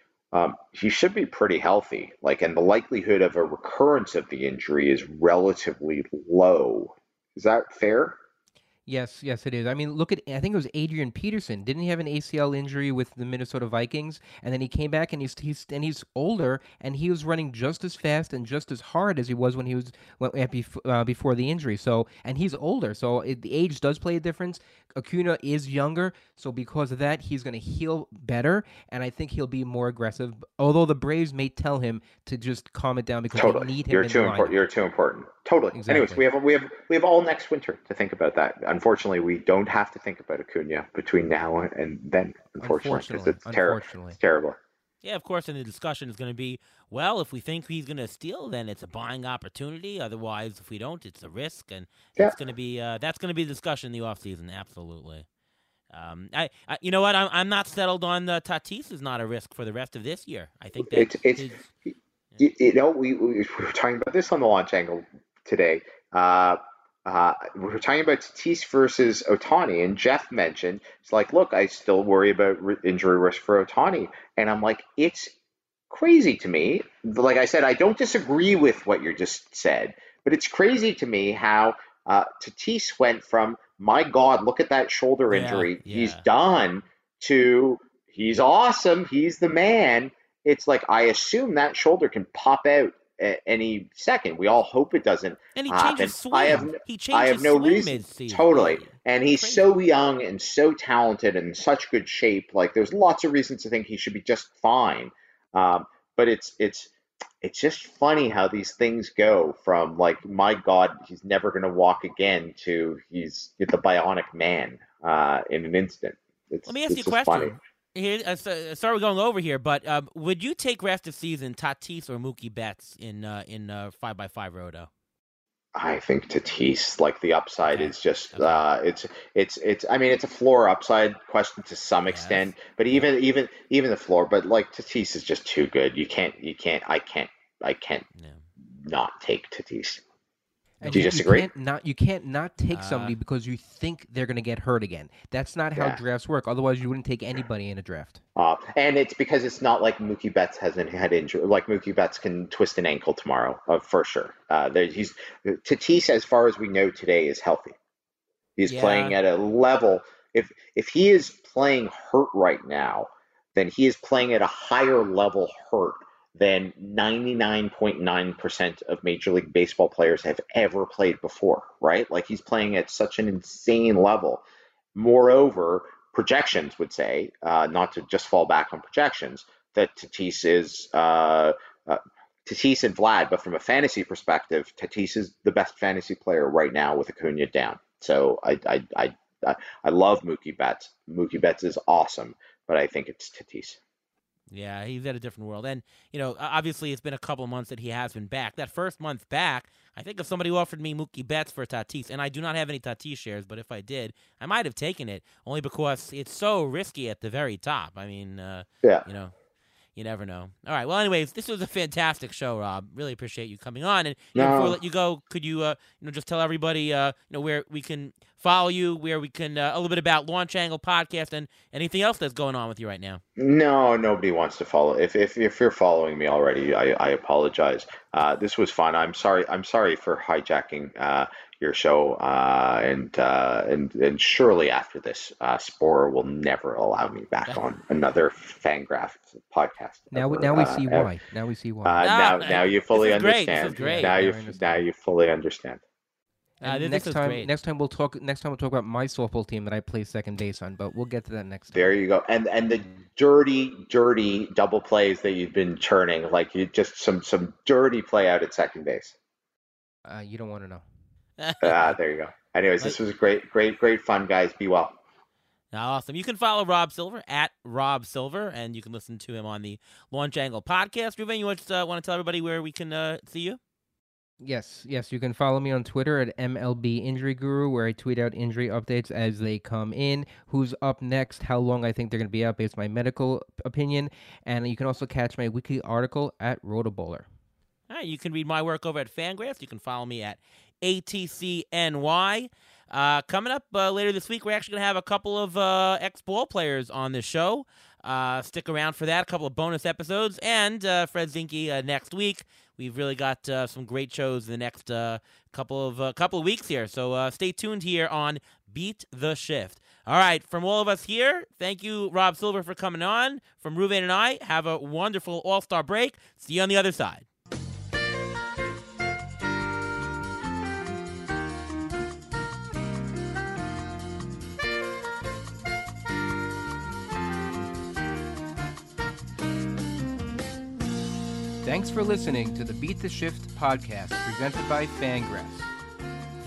he should be pretty healthy. And the likelihood of a recurrence of the injury is relatively low. Is that fair? Yes, it is. I mean, I think it was Adrian Peterson. Didn't he have an ACL injury with the Minnesota Vikings? And then he came back and he's older and he was running just as fast and just as hard as he was when he was before the injury. So, and he's older. So the age does play a difference. Acuña is younger. So because of that, he's going to heal better. And I think he'll be more aggressive, although the Braves may tell him to just calm it down because they need him. You're too important. Totally. Exactly. Anyways, we have all next winter to think about that. Unfortunately, we don't have to think about Acuña between now and then. Unfortunately, because it's terrible. Yeah, of course. And the discussion is going to be, well, if we think he's going to steal, then it's a buying opportunity. Otherwise, if we don't, it's a risk, and that's going to be the discussion in the offseason. Absolutely. You know what? I'm not settled on the Tatis is not a risk for the rest of this year. I think that we were talking about this on the Launch Angle today. We were talking about Tatis versus Ohtani, and Jeff mentioned, it's like, look, I still worry about injury risk for Ohtani. And I'm like, it's crazy to me. Like I said, I don't disagree with what you just said, but it's crazy to me how Tatis went from, my God, look at that shoulder injury. Yeah. He's done, to he's awesome. He's the man. It's like, I assume that shoulder can pop out any second. We all hope it doesn't. And he changes swing. I have no reason. Mid-season. Totally. And he's so young and so talented and in such good shape. Like, there's lots of reasons to think he should be just fine. But it's just funny how these things go from like, my God, he's never going to walk again, to he's the bionic man in an instant. Let me ask you a question. Funny. Sorry, we're going over here, but would you take rest of season Tatis or Mookie Betts in 5x5 Roto? I think Tatis, the upside is just it's a floor upside question to some extent, but even the floor. But Tatis is just too good. I can't not take Tatis. And do you disagree? You can't not take somebody because you think they're going to get hurt again. That's not how drafts work. Otherwise, you wouldn't take anybody in a draft. And it's because it's not like Mookie Betts hasn't had injury. Like, Mookie Betts can twist an ankle tomorrow, for sure. Tatis, as far as we know today, is healthy. He's playing at a level. If he is playing hurt right now, then he is playing at a higher level hurt than 99.9% of Major League Baseball players have ever played before, right? He's playing at such an insane level. Moreover, projections would say, not to just fall back on projections, that Tatis is Tatis and Vlad, but from a fantasy perspective, Tatis is the best fantasy player right now with Acuña down. So I love Mookie Betts. Mookie Betts is awesome, but I think it's Tatis. Yeah, he's at a different world. And, you know, obviously it's been a couple months that he has been back. That first month back, I think if somebody offered me Mookie Betts for Tatis, and I do not have any Tatis shares, but if I did, I might have taken it, only because it's so risky at the very top. I mean, you know, you never know. All right, well, anyways, this was a fantastic show, Rob. Really appreciate you coming on. And before I let you go, could you, you know, just tell everybody, you know, where we can follow you, where we can a little bit about Launch Angle Podcast and anything else that's going on with you right now? No, nobody wants to follow. If you're following me already, I apologize. This was fun. I'm sorry for hijacking your show. And surely after this, Sporer will never allow me back on another Fangraphs podcast. Now we see why. Now we see why. Now you fully understand. Now you fully understand. Next time we'll talk about my softball team that I play second base on, but we'll get to that next time. There you go. And the dirty double plays that you've been churning, like you just some dirty play out at second base. You don't want to know. There you go. Anyways, this was great fun, guys. Be well. Awesome. You can follow Rob Silver at Rob Silver, and you can listen to him on the Launch Angle Podcast. Ruven, you want to tell everybody where we can see you? Yes. You can follow me on Twitter at MLB Injury Guru, where I tweet out injury updates as they come in, who's up next, how long I think they're going to be out based on my medical opinion. And you can also catch my weekly article at Rotoballer. All right. You can read my work over at Fangraphs. You can follow me at ATCNY. Coming up later this week, we're actually going to have a couple of ex-ball players on the show. Stick around for that, a couple of bonus episodes, and Fred Zinkie next week. We've really got some great shows in the next couple of weeks here, so stay tuned here on Beat the Shift. All right, from all of us here, thank you, Rob Silver, for coming on. From Ruven and I, have a wonderful All-Star break. See you on the other side. Thanks for listening to the Beat the Shift podcast presented by Fangraphs.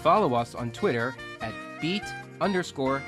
Follow us on Twitter at beat_shift_pod.